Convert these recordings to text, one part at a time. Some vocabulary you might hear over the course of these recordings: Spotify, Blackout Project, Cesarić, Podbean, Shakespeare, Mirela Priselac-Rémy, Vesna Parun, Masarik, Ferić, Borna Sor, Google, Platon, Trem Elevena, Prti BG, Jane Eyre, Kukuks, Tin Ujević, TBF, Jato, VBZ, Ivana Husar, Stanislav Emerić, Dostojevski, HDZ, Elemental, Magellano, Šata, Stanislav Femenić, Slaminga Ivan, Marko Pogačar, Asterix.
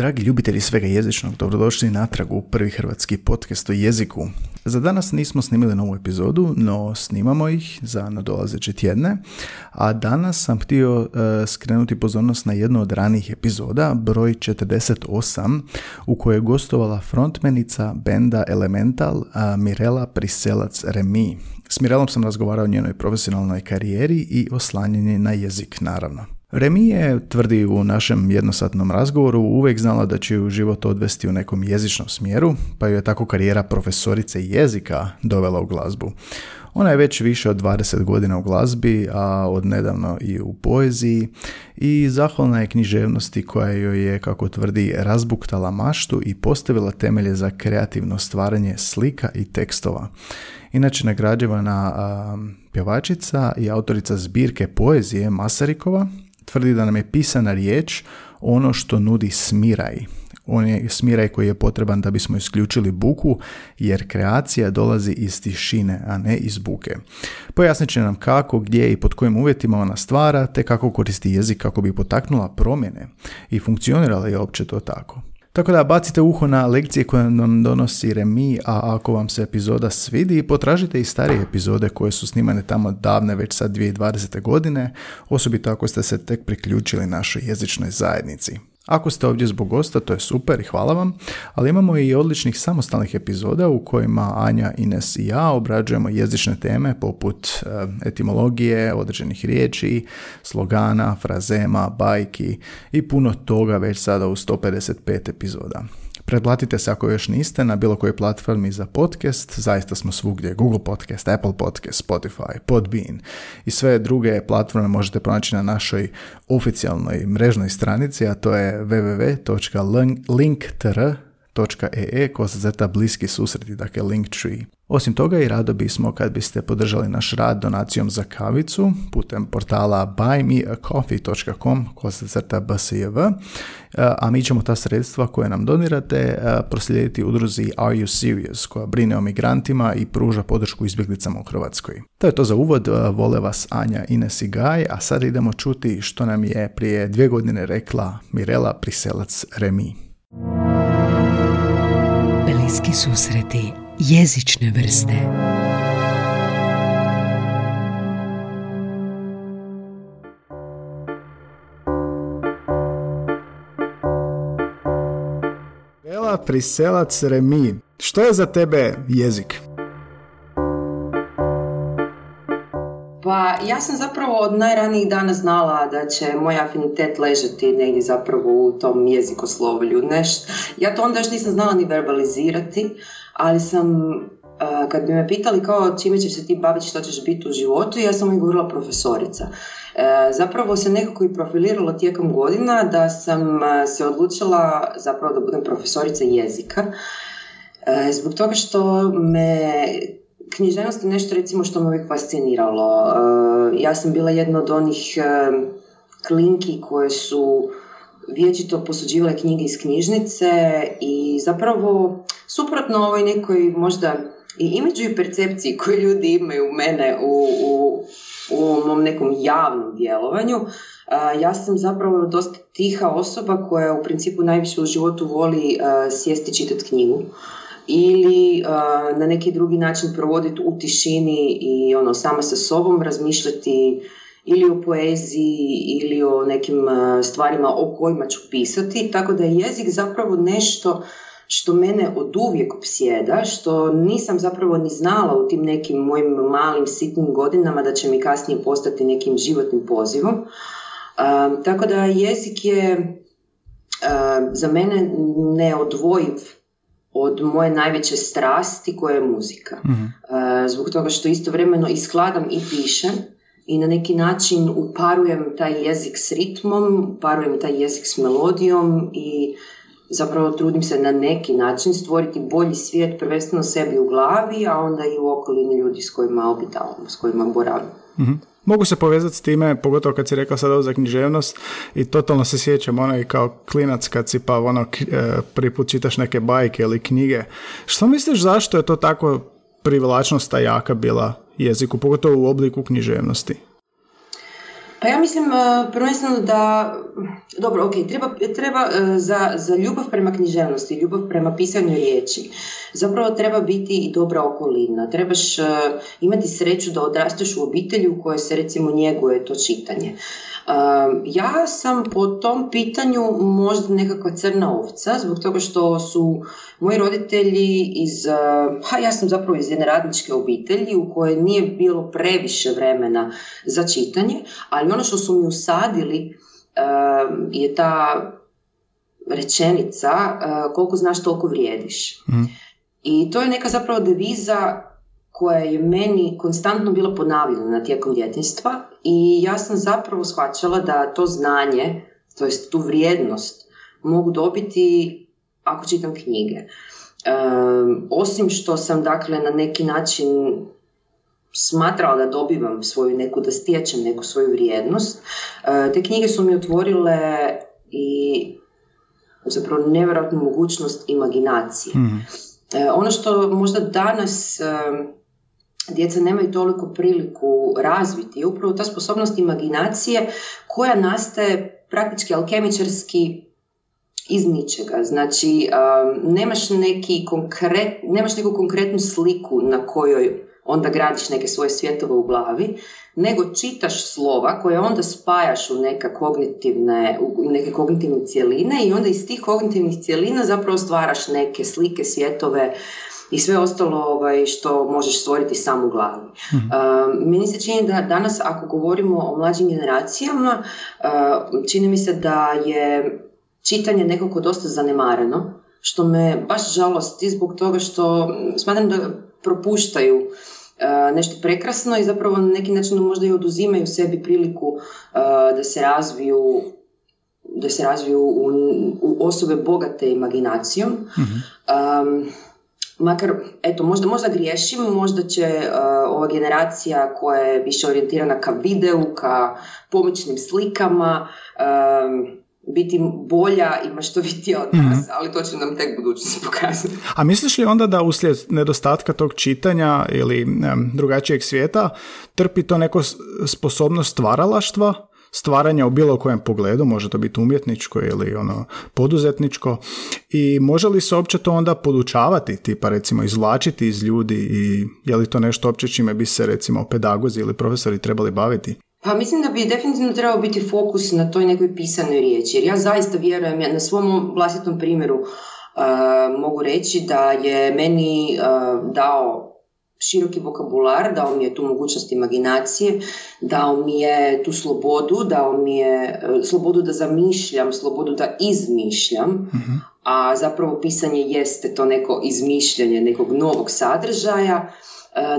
Dragi ljubitelji svega jezičnog, dobrodošli natrag u prvi hrvatski podcast o jeziku. Za danas nismo snimili novu epizodu, no snimamo ih za nadolazeće tjedne, a danas sam htio skrenuti pozornost na jednu od ranijih epizoda, broj 48, u kojoj je gostovala frontmenica benda Elemental Mirela Priselac-Rémy. S Mirelom sam razgovarao o njenoj profesionalnoj karijeri i oslanjanju na jezik, naravno. Rémy je, tvrdi u našem jednosatnom razgovoru, uvijek znala da će ju život odvesti u nekom jezičnom smjeru, pa ju je tako karijera profesorice jezika dovela u glazbu. Ona je već više od 20 godina u glazbi, a odnedavno i u poeziji, i zahvalna je književnosti koja joj je, kako tvrdi, razbuktala maštu i postavila temelje za kreativno stvaranje slika i tekstova. Inače nagrađivana pjevačica i autorica zbirke poezije Masarikova, tvrdi da nam je pisana riječ ono što nudi smiraj. On je smiraj koji je potreban da bismo isključili buku, jer kreacija dolazi iz tišine, a ne iz buke. Pojasnit će nam kako, gdje i pod kojim uvjetima ona stvara, te kako koristi jezik kako bi potaknula promjene i funkcionirala je opće to tako. Tako da bacite uho na lekcije koje nam donosi Rémy, a ako vam se epizoda svidi, potražite i starije epizode koje su snimane tamo davne, već sad 2020. godine, osobito ako ste se tek priključili našoj jezičnoj zajednici. Ako ste ovdje zbog gosta, to je super i hvala vam, ali imamo i odličnih samostalnih epizoda u kojima Anja, Ines i ja obrađujemo jezične teme poput etimologije, određenih riječi, slogana, frazema, bajki i puno toga već sada u 155 epizoda. Pretplatite se ako još niste na bilo kojoj platformi za podcast, zaista smo svugdje, Google Podcast, Apple Podcast, Spotify, Podbean i sve druge platforme možete pronaći na našoj oficijalnoj mrežnoj stranici, a to je www.linktr.ee/bliski susreti, dakle Linktree. Osim toga i rado bismo kad biste podržali naš rad donacijom za kavicu putem portala buymeacoffee.com/bsjv, a mi ćemo ta sredstva koje nam donirate proslijediti udruzi Are You Serious koja brine o migrantima i pruža podršku izbjeglicama u Hrvatskoj. To je to za uvod, vole vas Anja, Ines i Gaj, a sad idemo čuti što nam je prije 2 godine rekla Mirela Priselac-Rémy. Bliski susreti jezične vrste. Mirela Priselac-Rémy, što je za tebe jezik? Pa ja sam zapravo od najranijih dana znala da će moj afinitet ležati negdje zapravo u tom jezikoslovlju. Ja to onda još nisam znala ni verbalizirati, ali sam, kad bi me pitali kao čime ćeš se ti baviti, što ćeš biti u životu, ja sam uvijek govorila profesorica. Zapravo se nekako i profiliralo tijekom godina da sam se odlučila zapravo da budem profesorica jezika. Zbog toga što me književnost je nešto recimo što me uvijek fasciniralo. Ja sam bila jedna od onih klinki koje su vječito posuđivale knjige iz knjižnice i zapravo suprotno ovoj nekoj možda i imidžu i percepciji koju ljudi imaju mene u mom nekom javnom djelovanju. Ja sam zapravo dosta tiha osoba koja u principu najviše u životu voli sjesti čitati knjigu ili na neki drugi način provoditi u tišini i ono sama sa sobom razmišljati ili o poeziji ili o nekim stvarima o kojima ću pisati, tako da je jezik zapravo nešto što mene oduvijek opsjeda, što nisam zapravo ni znala u tim nekim mojim malim sitnim godinama da će mi kasnije postati nekim životnim pozivom. Tako da jezik je za mene neodvojiv od moje najveće strasti koja je muzika. Mm-hmm. Zbog toga što istovremeno i skladam i pišem i na neki način uparujem taj jezik s ritmom, uparujem taj jezik s melodijom i zapravo trudim se na neki način stvoriti bolji svijet prvenstveno sebi u glavi, a onda i u okolini ljudi s kojima obitavam, s kojima boravim. Mm-hmm. Mogu se povezati s time, pogotovo kad si rekao sad ovo za književnost i totalno se sjećam ono i kao klinac kad si pa ono prvi put čitaš neke bajke ili knjige. Što misliš zašto je to tako privlačnost ta jaka bila jeziku, pogotovo u obliku književnosti? Pa ja mislim prvenstveno da, dobro, ok, treba za ljubav prema književnosti, ljubav prema pisanju riječi, zapravo treba biti i dobra okolina. Trebaš imati sreću da odrasteš u obitelji u kojoj se recimo njeguje to čitanje. Ja sam po tom pitanju možda nekakva crna ovca, zbog toga što su moji roditelji ja sam zapravo iz jedne radničke obitelji u kojoj nije bilo previše vremena za čitanje, ali ono što su mi usadili je ta rečenica koliko znaš toliko vrijediš. I to je neka zapravo deviza koja je meni konstantno bila ponavljena tijekom djetinjstva i ja sam zapravo shvaćala da to znanje, to jest tu vrijednost, mogu dobiti ako čitam knjige. Osim što sam dakle na neki način smatrala da dobivam svoju neku, da stječem neku svoju vrijednost, te knjige su mi otvorile i zapravo nevjerojatnu mogućnost imaginacije. Ono što možda danas djeca nemaju toliko priliku razviti je upravo ta sposobnost imaginacije koja nastaje praktički alkemičarski iz ničega. Znači, nemaš neku konkretnu sliku na kojoj onda gradiš neke svoje svjetove u glavi, nego čitaš slova koje onda spajaš u neke kognitivne cjeline i onda iz tih kognitivnih cjelina zapravo stvaraš neke slike, svjetove i sve ostalo što možeš stvoriti sam u glavi. Meni se čini da danas, ako govorimo o mlađim generacijama, čini mi se da je čitanje nekako dosta zanemareno, što me baš žalosti zbog toga što smatram da propuštaju nešto prekrasno i zapravo na neki način možda i oduzimaju sebi priliku da se razviju u osobe bogate imaginacijom. Makar, eto, možda griješim, možda će ova generacija koja je više orijentirana ka videu, ka pomoćnim slikama, biti bolja i maštovitija od nas, ali to će nam tek budućnost pokazati. A misliš li onda da uslijed nedostatka tog čitanja ili drugačijeg svijeta trpi to neko sposobnost stvaralaštva, stvaranja u bilo kojem pogledu, može to biti umjetničko ili poduzetničko, i može li se uopće to onda podučavati, tipa recimo izvlačiti iz ljudi, i je li to nešto uopće čime bi se recimo pedagozi ili profesori trebali baviti? Pa mislim da bi definitivno trebao biti fokus na toj nekoj pisanoj riječi, jer ja zaista vjerujem, ja na svom vlastitom primjeru mogu reći da je meni dao široki vokabular, dao mi je tu mogućnost imaginacije, dao mi je tu slobodu, dao mi je slobodu da zamišljam, slobodu da izmišljam, a zapravo pisanje jeste to neko izmišljanje nekog novog sadržaja.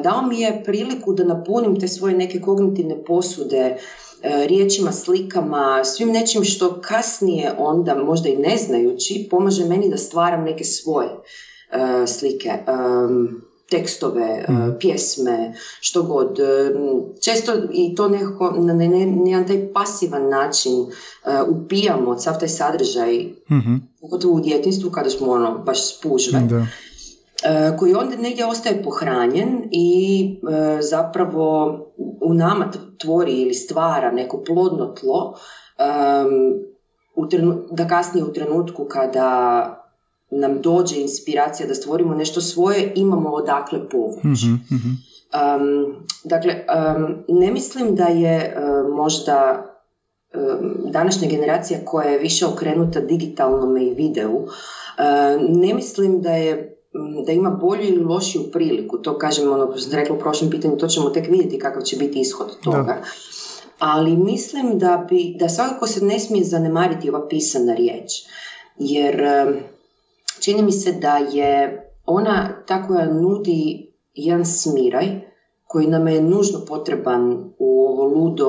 Dao mi je priliku da napunim te svoje neke kognitivne posude riječima, slikama, svim nečim što kasnije onda, možda i ne znajući, pomaže meni da stvaram neke svoje slike, tekstove, pjesme, što god. Često i to nekako na taj pasivan način upijamo sav taj sadržaj, pogotovo u djetinjstvu kada smo baš spužve. Koji onda negdje ostaje pohranjen i zapravo u nama tvori ili stvara neko plodno tlo da kasnije u trenutku kada nam dođe inspiracija da stvorimo nešto svoje, imamo odakle povući. Ne mislim da je možda današnja generacija koja je više okrenuta digitalnome i videu, ne mislim da ima bolju ili lošiju priliku, to kažem, kao što sam rekla u prošlom pitanju, to ćemo tek vidjeti kakav će biti ishod toga. Ali mislim da svakako se ne smije zanemariti ova pisana riječ, jer čini mi se da je ona ta koja nudi jedan smiraj koji nam je nužno potreban u ovo ludo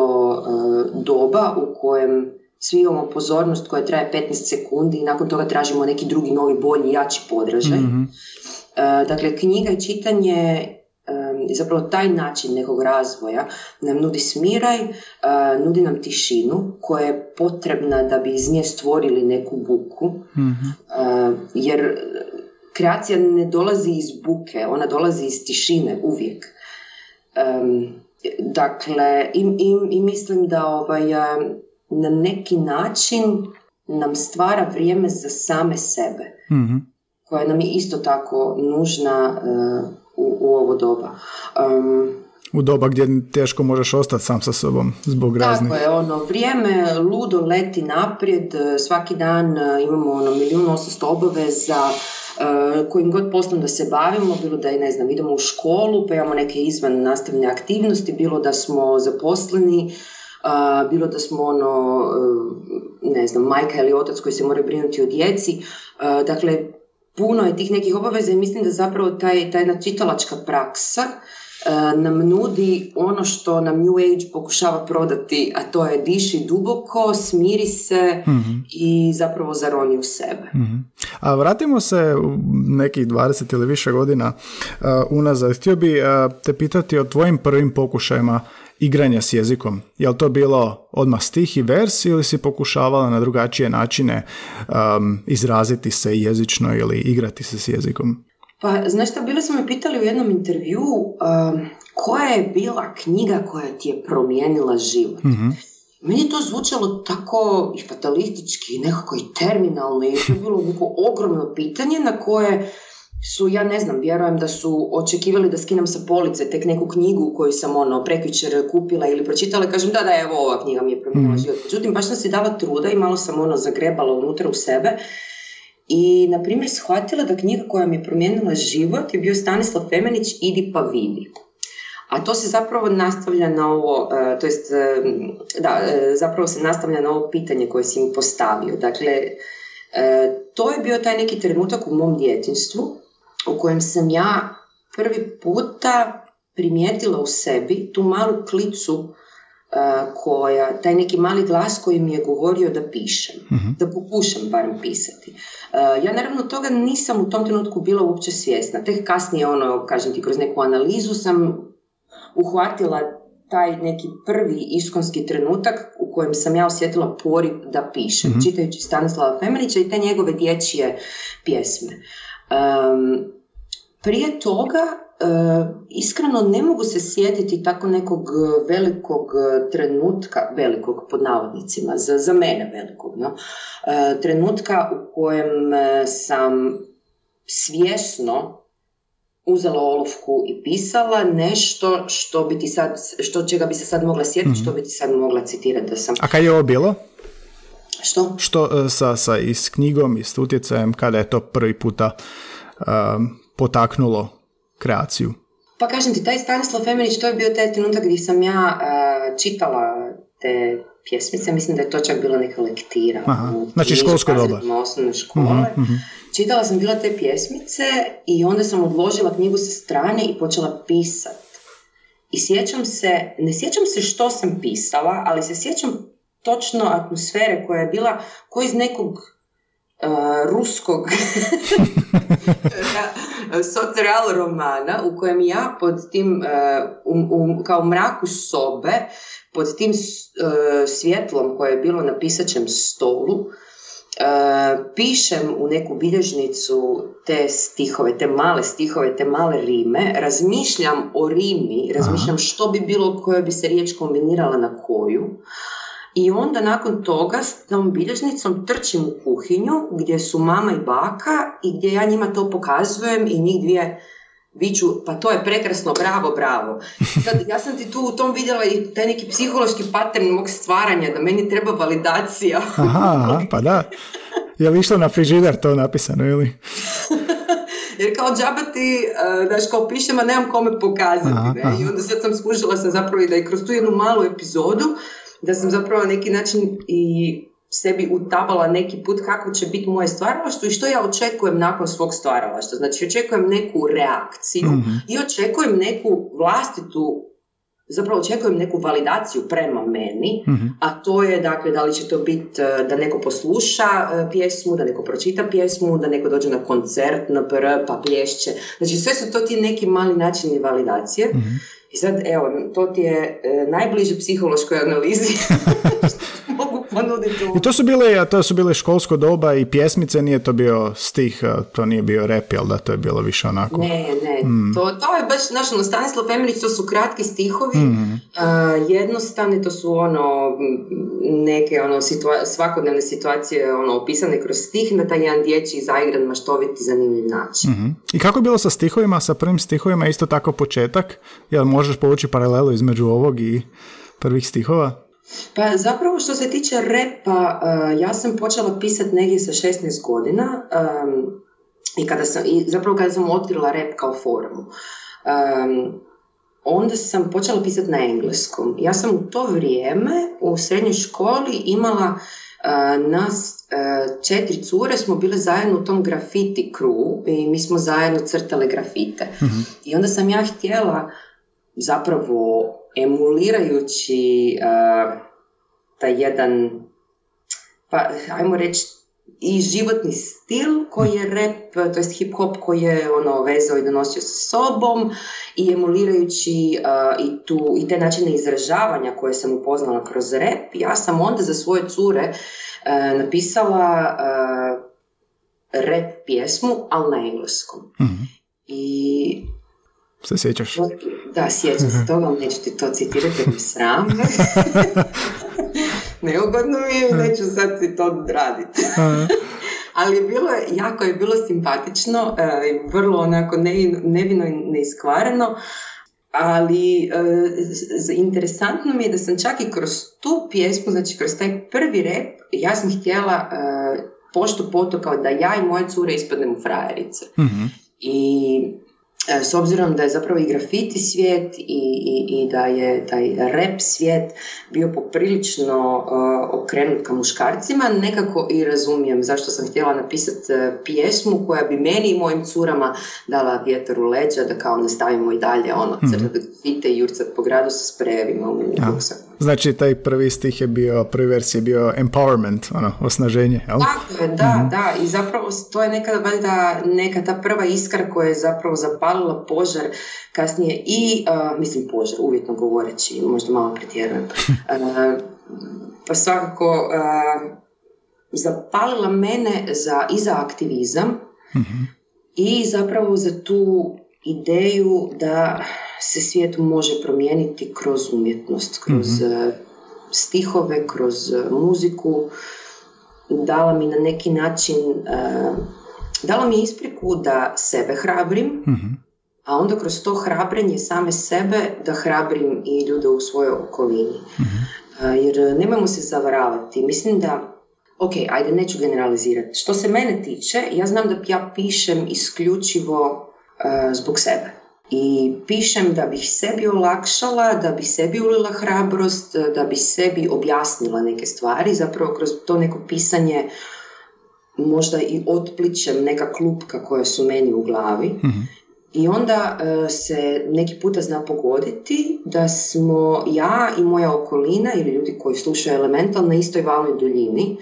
doba u kojem svi imamo pozornost koja traje 15 sekundi i nakon toga tražimo neki drugi, novi, bolji, jači podražaj. Dakle, knjiga i čitanje, zapravo taj način nekog razvoja, nam nudi smiraj, nudi nam tišinu koja je potrebna da bi iz nje stvorili neku buku. Jer kreacija ne dolazi iz buke, ona dolazi iz tišine uvijek. Dakle, i mislim da na neki način nam stvara vrijeme za same sebe, mm-hmm. koja nam je isto tako nužna u ovo doba. U doba gdje teško možeš ostati sam sa sobom zbog raznih. Tako je, vrijeme ludo leti naprijed, svaki dan imamo 1.800.000 obaveza, kojim god poslom da se bavimo, bilo da je, idemo u školu, pa imamo neke izvan nastavne aktivnosti, bilo da smo zaposleni, bilo da smo majka ili otac koji se mora brinuti o djeci, dakle puno je tih nekih obaveza i mislim da zapravo taj načitalačka praksa nam nudi ono što nam New Age pokušava prodati, a to je diši duboko, smiri se mm-hmm. i zapravo zaroni u sebe. Mm-hmm. A vratimo se nekih 20 ili više godina unazad. Htio bi te pitati o tvojim prvim pokušajima igranja s jezikom. Je li to bilo odmah stih i vers ili si pokušavala na drugačije načine izraziti se jezično ili igrati se s jezikom? Pa, znaš šta, bili smo me pitali u jednom intervju koja je bila knjiga koja ti je promijenila život. Mm-hmm. Meni to zvučalo tako i fatalistički, nekako i terminalno, i to je bilo neko ogromno pitanje na koje su, vjerujem da su očekivali da skinem sa police tek neku knjigu koju sam prekjučer kupila ili pročitala, kažem da, evo ova knjiga mi je promijenila život. Međutim, baš sam si dala truda i malo sam zagrebala unutra u sebe. I, na primjer, shvatila da knjiga koja mi je promijenila život je bio Stanislav Femenić Idi pa vidi. A to se zapravo nastavlja na ovo, zapravo se nastavlja na ovo pitanje koje si mi postavio. Dakle, to je bio taj neki trenutak u mom djetinjstvu u kojem sam ja prvi puta primijetila u sebi tu malu klicu, taj neki mali glas koji mi je govorio da pišem, mm-hmm. da pokušam barem pisati. Ja naravno toga nisam u tom trenutku bila uopće svjesna. Tek kasnije, kažem ti, kroz neku analizu sam uhvatila taj neki prvi iskonski trenutak u kojem sam ja osjetila poriv da pišem, mm-hmm. čitajući Stanislava Femenića i te njegove dječje pjesme. Prije toga iskreno ne mogu se sjetiti tako nekog velikog trenutka, velikog pod navodnicima, za mene velikog, trenutka u kojem sam svjesno uzela olovku i pisala nešto čega bi se sad mogla sjetiti, mm-hmm. što bi ti sad mogla citirati da sam... A kad je ovo bilo? Što? Što sa i s knjigom i s utjecajem, kada je to prvi puta potaknulo kreaciju? Pa kažem ti, taj Stanislav Femenić, to je bio taj trenutak gdje sam ja čitala te pjesmice, mislim da je to čak bila neka lektira. Aha, znači školsko doba. Osnovne škole. Uh-huh. Čitala sam bila te pjesmice i onda sam odložila knjigu sa strane i počela pisati. I ne sjećam se što sam pisala, ali se sjećam točno atmosfere koja je bila, koja iz nekog ruskog socijal romana u kojem ja pod tim kao mraku sobe, pod tim svjetlom koje je bilo na pisaćem stolu, pišem u neku bilježnicu te stihove, te male rime, razmišljam o rimi, razmišljam što bi bilo koja bi se riječ kombinirala na koju. I onda nakon toga s tom bilježnicom trčim u kuhinju gdje su mama i baka i gdje ja njima to pokazujem i njih dvije viču, pa to je prekrasno, bravo, bravo. Sad, ja sam ti tu u tom vidjela i taj neki psihološki pattern mog stvaranja, da meni treba validacija. Aha, pa da. Je li išlo na frižider to napisano ili? Jer kao džaba ti, daš kao pišem, a nemam kome pokazati. Aha. I onda sad sam skužila zapravo i da je kroz tu jednu malu epizodu da sam zapravo na neki način i sebi utabala neki put kako će biti moje stvaralaštvo i što ja očekujem nakon svog stvaralaštva. Znači, očekujem neku reakciju mm-hmm. i očekujem neku očekujem neku validaciju prema meni, mm-hmm. a to je, dakle, da li će to biti da neko posluša pjesmu, da neko pročita pjesmu, da neko dođe na koncert, pa plješće. Znači, sve su to ti neki mali načini validacije. Mm-hmm. I sad, evo, to ti je najbliže psihološkoj analizi što mogu I to su bile školsko doba i pjesmice, nije to bio stih, to nije bio rap, jel da, to je bilo više onako. Ne, to je baš, znaš, ono, Stanislav Emerić, to su kratki stihovi, jednostavni, to su ono, neke ono, svakodnevne situacije ono, opisane kroz stih na taj jedan dječji, zaigran, maštoviti, zanimljiv način. Mm-hmm. I kako je bilo sa stihovima, sa prvim stihovima, isto tako početak, jel možeš povući paralelu između ovog i prvih stihova? Pa zapravo što se tiče repa, ja sam počela pisati negdje sa 16 godina i zapravo kada sam otkrila rep kao formu. Onda sam počela pisati na engleskom. Ja sam u to vrijeme u srednjoj školi imala nas 4 cure, smo bile zajedno u tom grafiti crew i mi smo zajedno crtale grafite. Mm-hmm. I onda sam ja htjela zapravo emulirajući taj jedan, pa ajmo reći, i životni stil koji je rap, to jest hip-hop koji je ono vezao i donosio sa sobom, i emulirajući i te načine izražavanja koje sam upoznala kroz rap, ja sam onda za svoje cure napisala rap pjesmu, ali na engleskom. Mm-hmm. I se sjećaš? Da, sjećam se toga, ali neću ti to citirati, jer mi sram. Neugodno mi je, neću sad si to odraditi. Ali jako je bilo simpatično, vrlo onako nevino i neiskvareno, ali interesantno mi je da sam čak i kroz tu pjesmu, znači kroz taj prvi rap, ja sam htjela pošto poto kao da ja i moje cure ispadnemo frajerice. Mm-hmm. I s obzirom da je zapravo i grafiti svijet i da je taj rap svijet bio poprilično okrenut ka muškarcima, nekako i razumijem zašto sam htjela napisati pjesmu koja bi meni i mojim curama dala vjetar u leđa, da kao nastavimo i dalje ono, crtati grafite i jurcat po gradu sa sprejevima u ruksaku. Znači taj prvi stih je bio, prvi vers je bio empowerment, ono, osnaženje, jel? Tako je, da, i zapravo to je neka ta prva iskra koja je zapravo zapalila požar kasnije i, požar, uvjetno govoreći, možda malo pretjerujem, pa svakako zapalila mene i za aktivizam, mm-hmm, i zapravo za tu ideju da se svijet može promijeniti kroz umjetnost, kroz stihove, kroz muziku. Dala mi na neki način, dala mi ispriku da sebe hrabrim, a onda kroz to hrabrenje same sebe da hrabrim i ljude u svojoj okolini. Jer nemojmo se zavaravati. Mislim da, ok, ajde, neću generalizirati. Što se mene tiče, ja znam da ja pišem isključivo zbog sebe. I pišem da bih sebi olakšala, da bih sebi ulila hrabrost, da bih sebi objasnila neke stvari. Zapravo kroz to neko pisanje možda i otpličem neka klupka koja su meni u glavi. Mm-hmm. I onda se neki puta zna pogoditi da smo ja i moja okolina ili ljudi koji slušaju Elemental na istoj valnoj duljini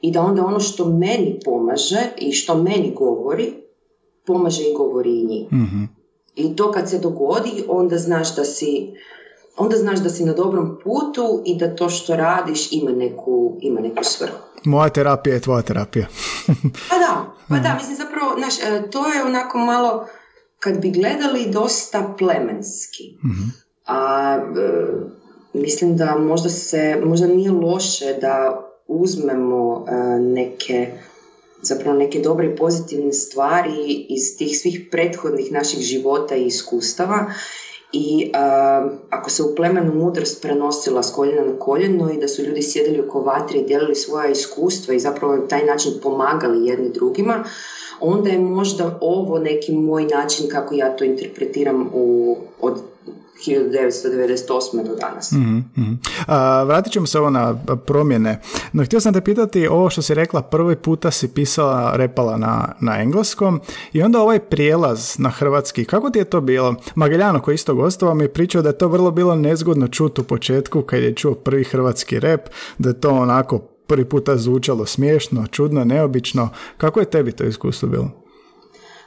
i da onda ono što meni pomaže i što meni govori, pomaže i govori i njih. Mm-hmm. I to kad se dogodi, onda znaš da si na dobrom putu i da to što radiš ima neku svrhu. Moja terapija je tvoja terapija. Pa da, mislim zapravo, znaš, to je onako malo, kad bi gledali, dosta plemenski. Mm-hmm. A mislim da možda nije loše da uzmemo neke dobre i pozitivne stvari iz tih svih prethodnih naših života i iskustava i ako se u plemenu mudrost prenosila s koljena na koljeno i da su ljudi sjedili oko vatre i dijelili svoja iskustva i zapravo na taj način pomagali jedni drugima, onda je možda ovo neki moj način kako ja to interpretiram od 1998. do danas. Mm-hmm. Vratit ćemo se ovo na promjene. No, htio sam te pitati, ovo što si rekla, prvi puta si pisala, repala na engleskom i onda ovaj prijelaz na hrvatski. Kako ti je to bilo? Magljano, koji isto gostovao, mi je pričao da je to vrlo bilo nezgodno čuti u početku kad je čuo prvi hrvatski rep, da je to onako prvi puta zvučalo smiješno, čudno, neobično. Kako je tebi to iskustvo bilo?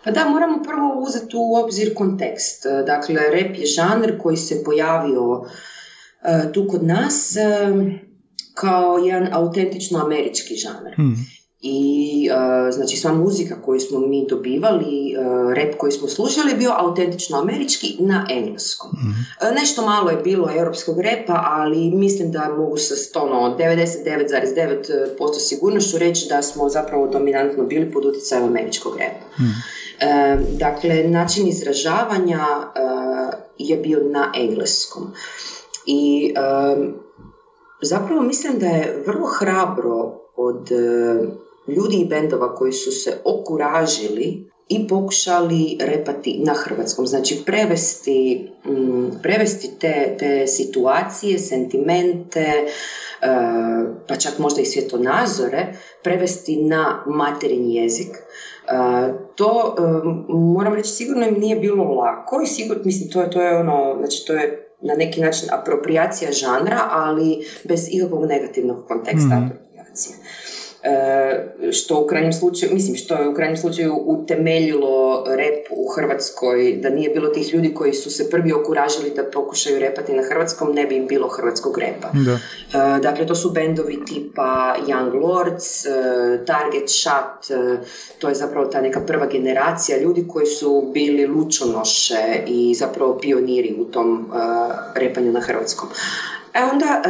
Pa da, moramo prvo uzeti u obzir kontekst. Dakle, rap je žanr koji se pojavio tu kod nas kao jedan autentično američki žanar. I znači sva muzika koju smo mi dobivali, rap koji smo slušali je bio autentično američki na engleskom. Nešto malo je bilo europskog repa, ali mislim da mogu sa 99,9% sigurnošću reći da smo zapravo dominantno bili pod utjecajem američkog repa. Dakle, način izražavanja je bio na engleskom. I zapravo mislim da je vrlo hrabro od ljudi i bendova koji su se okuražili i pokušali repati na hrvatskom. Znači prevesti te situacije, sentimente, pa čak možda i svjetonazore, prevesti na materin jezik. To moram reći sigurno im nije bilo lako i sigurno, mislim, to je ono, znači to je na neki način aproprijacija žanra, ali bez ikakvog negativnog konteksta. Što je u krajnjem slučaju utemeljilo rep u Hrvatskoj, da nije bilo tih ljudi koji su se prvi okuražili da pokušaju repati na hrvatskom, ne bi im bilo hrvatskog repa. Dakle, to su bendovi tipa Young Lords, Target Shut, to je zapravo ta neka prva generacija ljudi koji su bili lučonoše i zapravo pioniri u tom repanju na hrvatskom. Onda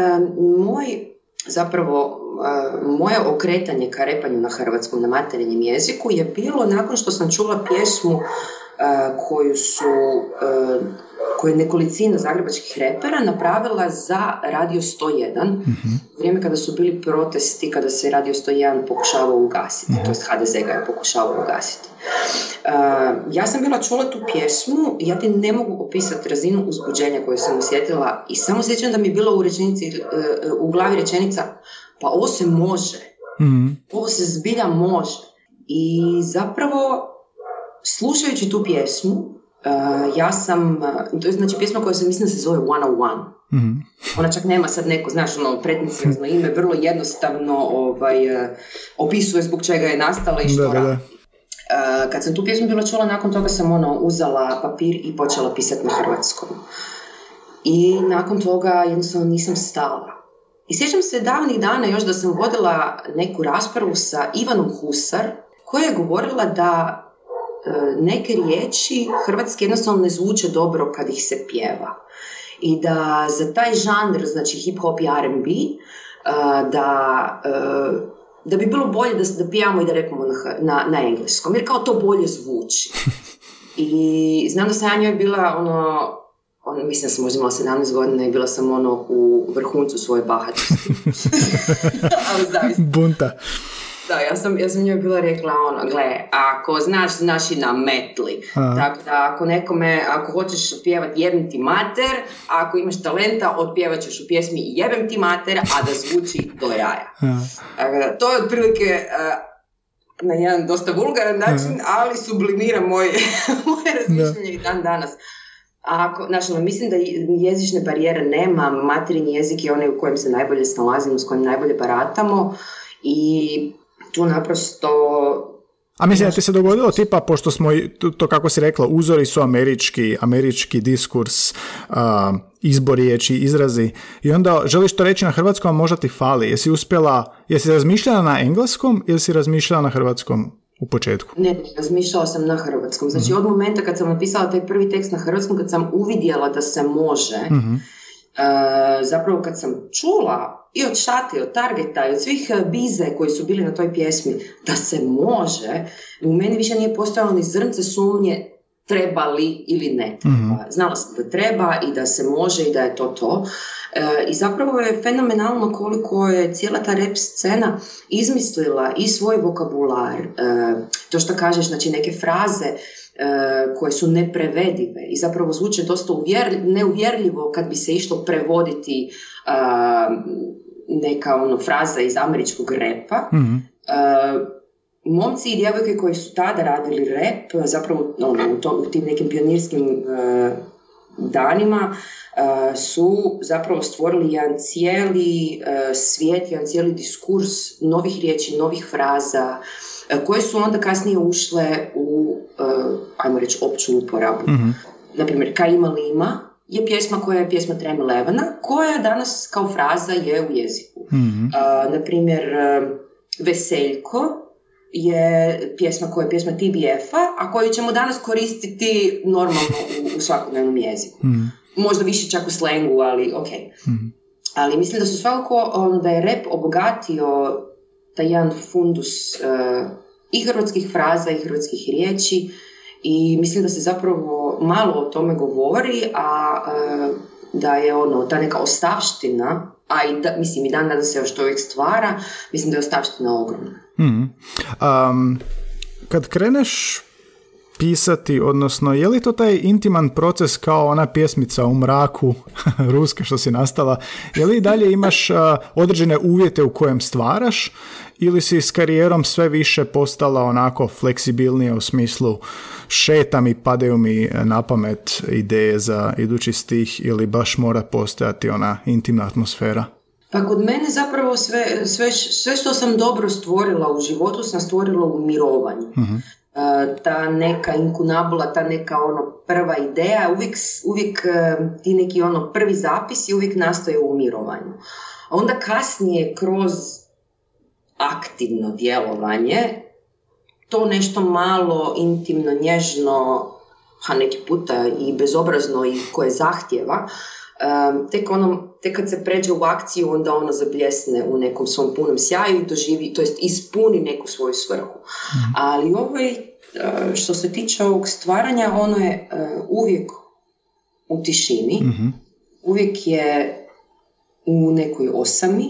moje okretanje ka repanju na hrvatskom, na materinjem jeziku je bilo nakon što sam čula pjesmu koju je nekolicina zagrebačkih repera napravila za Radio 101, vrijeme kada su bili protesti, kada se Radio 101 pokušavao ugasiti, to HDZ ga je pokušavao ugasiti. Ja sam bila čula tu pjesmu, ja ti ne mogu opisati razinu uzbuđenja koju sam osjetila i samo sjećam da mi je bila u glavi rečenica, pa ovo se može, ovo se zbilja može. I zapravo slušajući tu pjesmu, to je znači pjesma koja se, mislim, se zove 101. Ona čak nema sad neko, znaš, ono pretensivno ime, vrlo jednostavno opisuje zbog čega je nastala i što radi. Kad sam tu pjesmu bila čula, nakon toga sam uzela papir i počela pisati na hrvatskom. I nakon toga jednostavno nisam stala. I sjećam se davnih dana još da sam vodila neku raspravu sa Ivanom Husar, koja je govorila da neke riječi hrvatski jednostavno ne zvuče dobro kad ih se pjeva. I da za taj žanr, znači hip-hop i R&B, da bi bilo bolje da pijamo i da repamo na engleskom, jer kao to bolje zvuči. I znam da sam ja njoj bila mislim da sam možda imala 17 godina i bila sam u vrhuncu svoje bahatosti. Bunta. Da, ja sam njoj bila rekla, gle, ako znaš i na metli. Tako da, ako hoćeš pjevati jebem ti mater, a ako imaš talenta, otpjevat ćeš u pjesmi jebem ti mater, a da zvuči do jaja. Tako da, to je otprilike na jedan dosta vulgaran način, ali sublimira moje razmišljanje i dan danas. Mislim da jezične barijere nema, materinji jezik je onaj u kojem se najbolje snalazimo, s kojim najbolje baratamo i tu naprosto... A mislim da ti se dogodilo tipa, pošto smo, to kako si rekla, uzori su američki diskurs, izbor riječi, izrazi, i onda želiš to reći na hrvatskom, a možda ti fali. Jesi razmišljala na engleskom ili si razmišljala na hrvatskom u početku? Ne, razmišljala sam na hrvatskom. Znači od momenta kad sam napisala taj prvi tekst na hrvatskom, kad sam uvidjela da se može, zapravo kad sam čula i od Šate, od Targeta, i od svih bize koji su bili na toj pjesmi, da se može, u meni više nije postojalo ni zrnce sumnje treba li ili ne treba. Znala sam da treba i da se može i da je to to. I zapravo je fenomenalno koliko je cijela ta rap scena izmislila i svoj vokabular, to što kažeš, znači neke fraze koje su neprevedive i zapravo zvuče dosta neuvjerljivo kad bi se išlo prevoditi neka fraza iz američkog repa. Momci i djevojke koji su tada radili rap, zapravo u tim nekim pionirskim danima, su zapravo stvorili jedan cijeli svijet, jedan cijeli diskurs novih riječi, novih fraza, koje su onda kasnije ušle u, ajmo reći, opću uporabu. Naprimjer, Kaj ima lima je pjesma koja je pjesma Trem Elevena, koja danas kao fraza je u jeziku. Naprimjer, Veseljko je pjesma koja je pjesma TBF-a, a koju ćemo danas koristiti normalno u svakodnevnom jeziku. Možda više čak u slengu, ali ok. Ali mislim da su svakako, da je rap obogatio taj jedan fundus i hrvatskih fraza i hrvatskih riječi i mislim da se zapravo malo o tome govori, a da je ono, ta neka ostavština, a i da, mislim i dan da se još to uvijek stvara, mislim da je ostavština ogromna. Kad kreneš pisati, odnosno je li to taj intiman proces kao ona pjesmica u mraku ruska što si nastala, je li dalje imaš određene uvjete u kojem stvaraš ili si s karijerom sve više postala onako fleksibilnije u smislu šetam i padaju mi na pamet ideje za idući stih ili baš mora postojati ona intimna atmosfera? Pa kod mene zapravo sve što sam dobro stvorila u životu sam stvorila u mirovanju. Ta neka inkunabula, ta neka ono prva ideja, uvijek ti neki ono prvi zapisi uvijek nastoje u mirovanju. A onda kasnije kroz aktivno djelovanje to nešto malo intimno, nježno, a neki puta i bezobrazno i koje zahtjeva, tek kad se pređe u akciju onda ona zabljesne u nekom svom punom sjaju i doživi, to jest ispuni neku svoju svrhu. Ali ovo je, što se tiče ovog stvaranja, ono je uvijek u tišini, uvijek je u nekoj osami.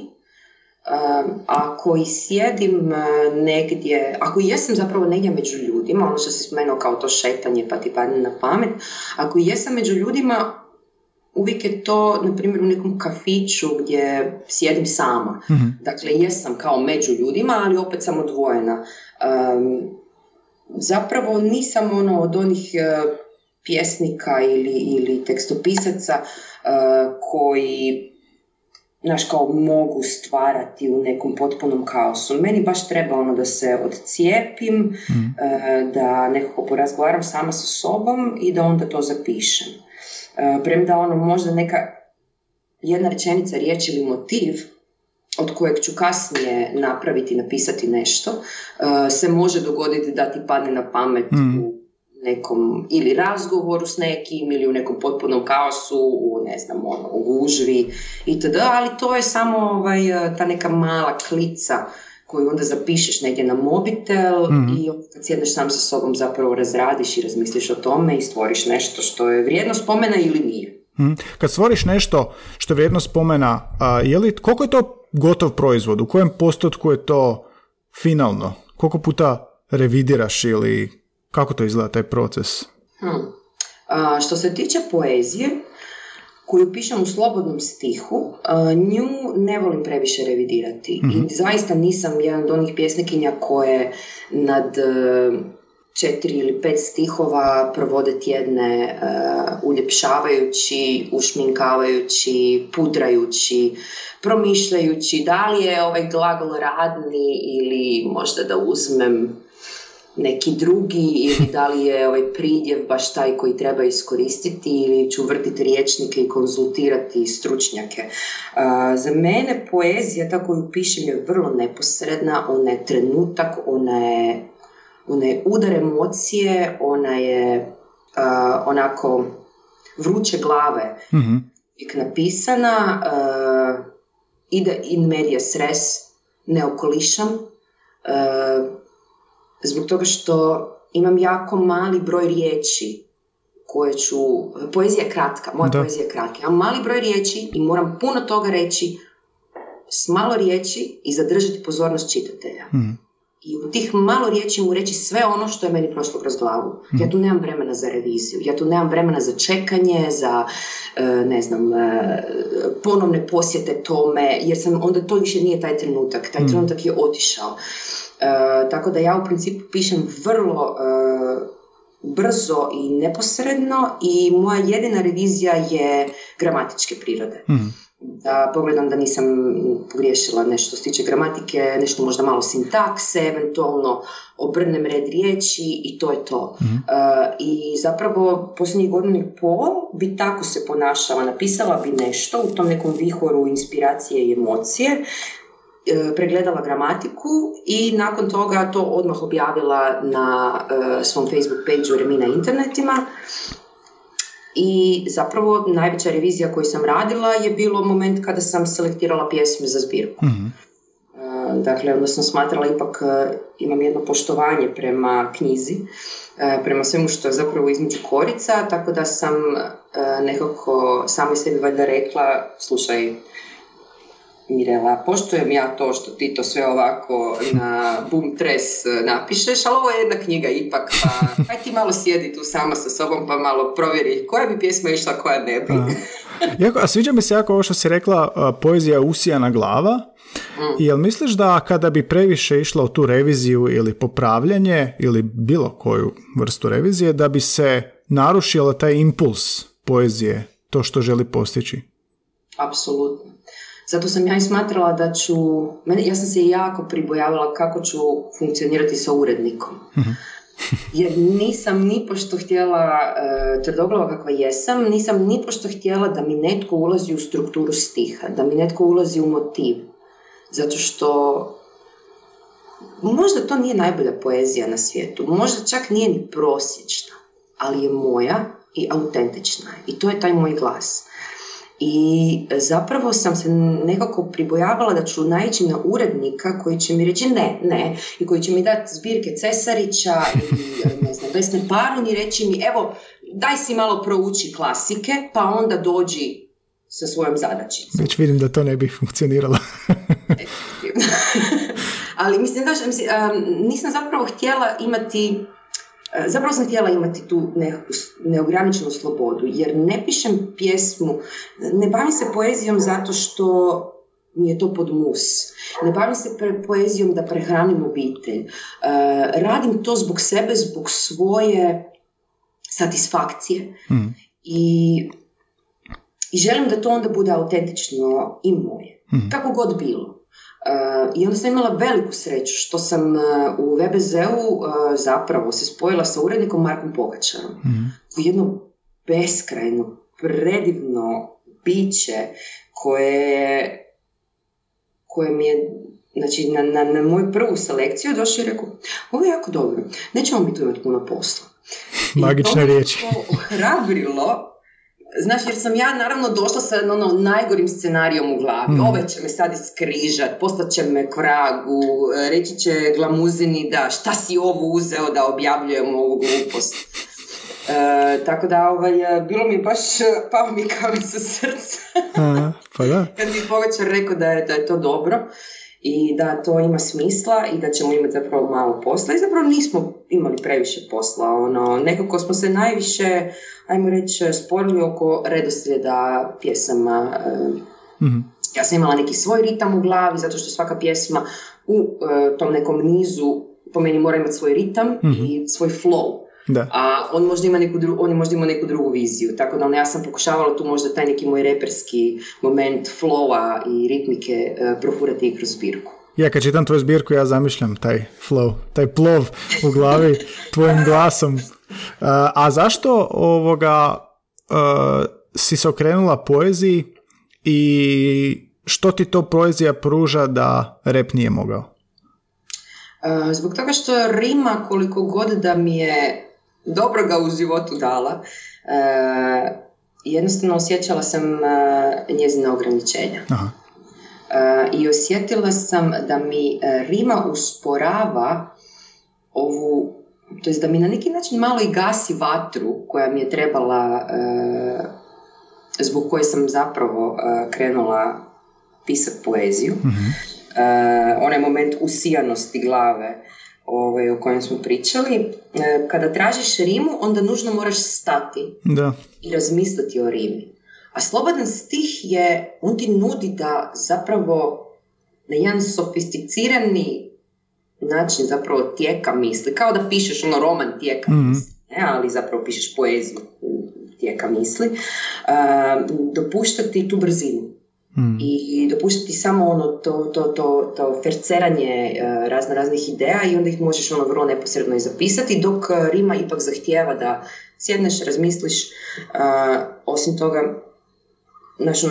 Ako i sjedim negdje, ako jesam zapravo negdje među ljudima, ono što si spomenuo kao to šetanje pa ti padne na pamet, ako jesam među ljudima, uvijek je to, na primjer, u nekom kafiću gdje sjedim sama. Dakle, jesam kao među ljudima, ali opet sam odvojena. Zapravo nisam ono od onih pjesnika ili tekstopisaca koji, znaš, kao mogu stvarati u nekom potpunom kaosu. Meni baš treba ono da se odcijepim, da nekako porazgovaram sama sa sobom i da onda to zapišem. Premda ono možda neka jedna rečenica, riječ ili motiv od kojeg ću kasnije napraviti, napisati nešto, se može dogoditi da ti padne na pamet u nekom ili razgovoru s nekim ili u nekom potpunom kaosu, u ne znam, ono, u gužvi itd. Ali to je samo ta neka mala klica koju onda zapišeš negdje na mobitel i kad sjedneš sam sa sobom zapravo razradiš i razmisliš o tome i stvoriš nešto što je vrijedno spomena ili nije. Kad stvoriš nešto što je vrijedno spomena, koliko je to gotov proizvod? U kojem postotku je to finalno? Koliko puta revidiraš ili kako to izgleda taj proces? Što se tiče poezije, koju pišem u slobodnom stihu, nju ne volim previše revidirati. I zaista nisam jedan od onih pjesnikinja koje nad 4 ili 5 stihova provode tjedne uljepšavajući, ušminkavajući, pudrajući, promišljajući da li je ovaj glagol radni ili možda da uzmem neki drugi ili da li je ovaj pridjev baš taj koji treba iskoristiti ili ću vrtiti rječnike i konzultirati stručnjake. Za mene poezija, ta koju pišem, je vrlo neposredna, ona je trenutak, ona je udar emocije, ona je onako vruće glave napisana, ide in medias res, ne okolišam, zbog toga što imam jako mali broj riječi koje ću... Poezija je kratka, poezija je kratka. Imam mali broj riječi i moram puno toga reći s malo riječi i zadržati pozornost čitatelja. I u tih malo riječi mu reći sve ono što je meni prošlo kroz glavu. Ja tu nemam vremena za reviziju, ja tu nemam vremena za čekanje, za ne znam, ponovne posjete tome, jer sam onda to više nije taj trenutak. Taj trenutak je otišao. Tako da ja u principu pišem vrlo brzo i neposredno i moja jedina revizija je gramatičke prirode. da pogledam da nisam pogriješila nešto što se tiče gramatike, nešto možda malo sintakse, eventualno obrnem red riječi i to je to. Mm-hmm. I zapravo posljednjih godinu i pol bi tako se ponašala, napisala bi nešto u tom nekom vihoru inspiracije i emocije, pregledala gramatiku i nakon toga to odmah objavila na svom Facebook page-u Remi na internetima. I zapravo najveća revizija koju sam radila je bilo moment kada sam selektirala pjesme za zbirku. Mm-hmm. Dakle, onda sam smatrala ipak, imam jedno poštovanje prema knjizi, prema svemu što je zapravo između korica, tako da sam nekako sama sebi valjda rekla, slušaj Mirela, poštujem ja to što ti to sve ovako na bum tres napišeš, ali ovo je jedna knjiga ipak, pa ti malo sjedi tu sama sa sobom pa malo provjeri koja bi pjesma išla, koja ne bi. A sviđa mi se jako ovo što si rekla, poezija usijana glava. Jel misliš da kada bi previše išla u tu reviziju ili popravljanje ili bilo koju vrstu revizije, da bi se narušila taj impuls poezije, to što želi postići? Apsolutno. Zato sam ja i smatrala da ću, ja sam se jako pribojavala kako ću funkcionirati sa urednikom. Jer nisam nipošto htjela, tvrdoglava kakva jesam, nisam nipošto htjela da mi netko ulazi u strukturu stiha, da mi netko ulazi u motiv. Zato što možda to nije najbolja poezija na svijetu, možda čak nije ni prosječna, ali je moja i autentična. I to je taj moj glas. I zapravo sam se nekako pribojavala da ću naići na urednika koji će mi reći ne i koji će mi dati zbirke Cesarića i ne znam, Vesne Parun i reći mi evo daj si malo prouči klasike pa onda dođi sa svojom zadačicom. Već vidim da to ne bi funkcioniralo. Ali mislim, nisam zapravo htjela imati... Zapravo sam htjela imati tu neograničenu slobodu, jer ne pišem pjesmu, ne bavim se poezijom zato što mi je to pod mus. Ne bavim se poezijom da prehranim obitelj. Radim to zbog sebe, zbog svoje satisfakcije i želim da to onda bude autentično i moje, kako god bilo. I onda sam imala veliku sreću što sam u VBZ-u zapravo se spojila sa urednikom Markom Pogačarom. Koji je jedno beskrajno, predivno biće koje mi je, znači na moju prvu selekciju došao i rekao, ovo je jako dobro, nećemo mi tu imati puno posla. Magične riječi. I to me to ohrabrilo. Znaš, jer sam ja naravno došla sa najgorim scenarijom u glavi. Ove će me sad iskrižat, poslat će me k vragu, reći će glamuzini da šta si ovo uzeo da objavljujem ovu glupost. Tako da bilo mi baš, pao mi kamen sa srca. Pa da. Kad mi Pogačar rekao da je to dobro i da to ima smisla i da ćemo imati zapravo malo posla i zapravo nismo imali previše posla. Nekako smo se najviše, ajmo reći, sporili oko redoslijeda pjesama. Ja sam imala neki svoj ritam u glavi, zato što svaka pjesma u tom nekom nizu, po meni, mora imati svoj ritam i svoj flow. Da. A on možda ima neku drugu viziju, tako da ja sam pokušavala tu možda taj neki moj reperski moment flowa i ritmike profurati i kroz zbirku. Ja kad čitam tvoju zbirku, ja zamišljam taj flow, taj plov u glavi tvojim glasom. A zašto si se okrenula poeziji i što ti to poezija pruža da rep nije mogao? Zbog toga što rima, koliko god da mi je dobro ga u životu dala, jednostavno osjećala sam njezina ograničenja. I osjetila sam da mi rima usporava ovu, to jest da mi na neki način malo i gasi vatru koja mi je trebala, zbog koje sam zapravo krenula pisati poeziju. Onaj moment usijanosti glave o kojem smo pričali. Kada tražiš rimu, onda nužno moraš stati i razmisliti o rimi. A slobodan stih je, on ti nudi da zapravo na jedan sofisticirani način zapravo tijeka misli. Kao da pišeš roman tijeka misli, ali zapravo pišeš poeziju tijeka misli. Dopuštati tu brzinu. i dopuštati samo ono to ferceranje raznoraznih ideja i onda ih možeš ono vrlo neposredno i zapisati, dok rima ipak zahtijeva da sjedneš, razmisliš, osim toga, znači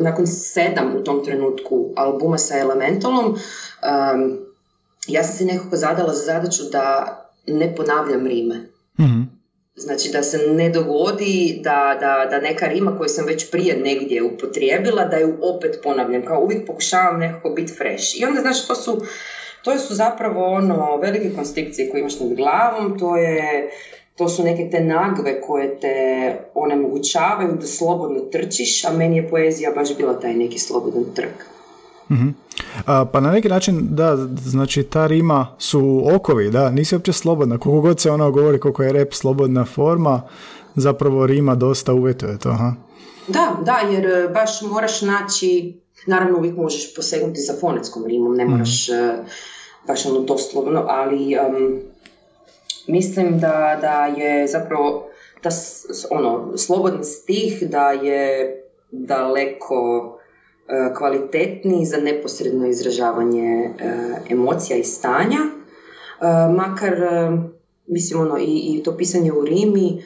nakon 7 u tom trenutku albuma sa Elementalom, ja sam se nekako zadala za zadaću da ne ponavljam rime. Mm-hmm. Znači da se ne dogodi da neka rima koju sam već prije negdje upotrijebila, da ju opet ponavljam, kao uvijek pokušavam nekako biti fresh. I onda znači to su zapravo ono velike konstrikcije koje imaš nad glavom, to su neke te nagve koje te onemogućavaju da slobodno trčiš, a meni je poezija baš bila taj neki slobodan trk. Mm-hmm. Pa na neki način, da, znači ta rima su okovi, da, nisi uopće slobodna, koliko god se ono govori koliko je rap slobodna forma, zapravo rima dosta uvjetuje to, aha. Da, jer baš moraš naći, naravno uvijek možeš posegnuti za fonetskom rimom, ne moraš baš ono doslovno, ali mislim da je zapravo ta, ono, slobodan stih da je daleko kvalitetniji za neposredno izražavanje emocija i stanja, makar mislim ono i to pisanje u rimi,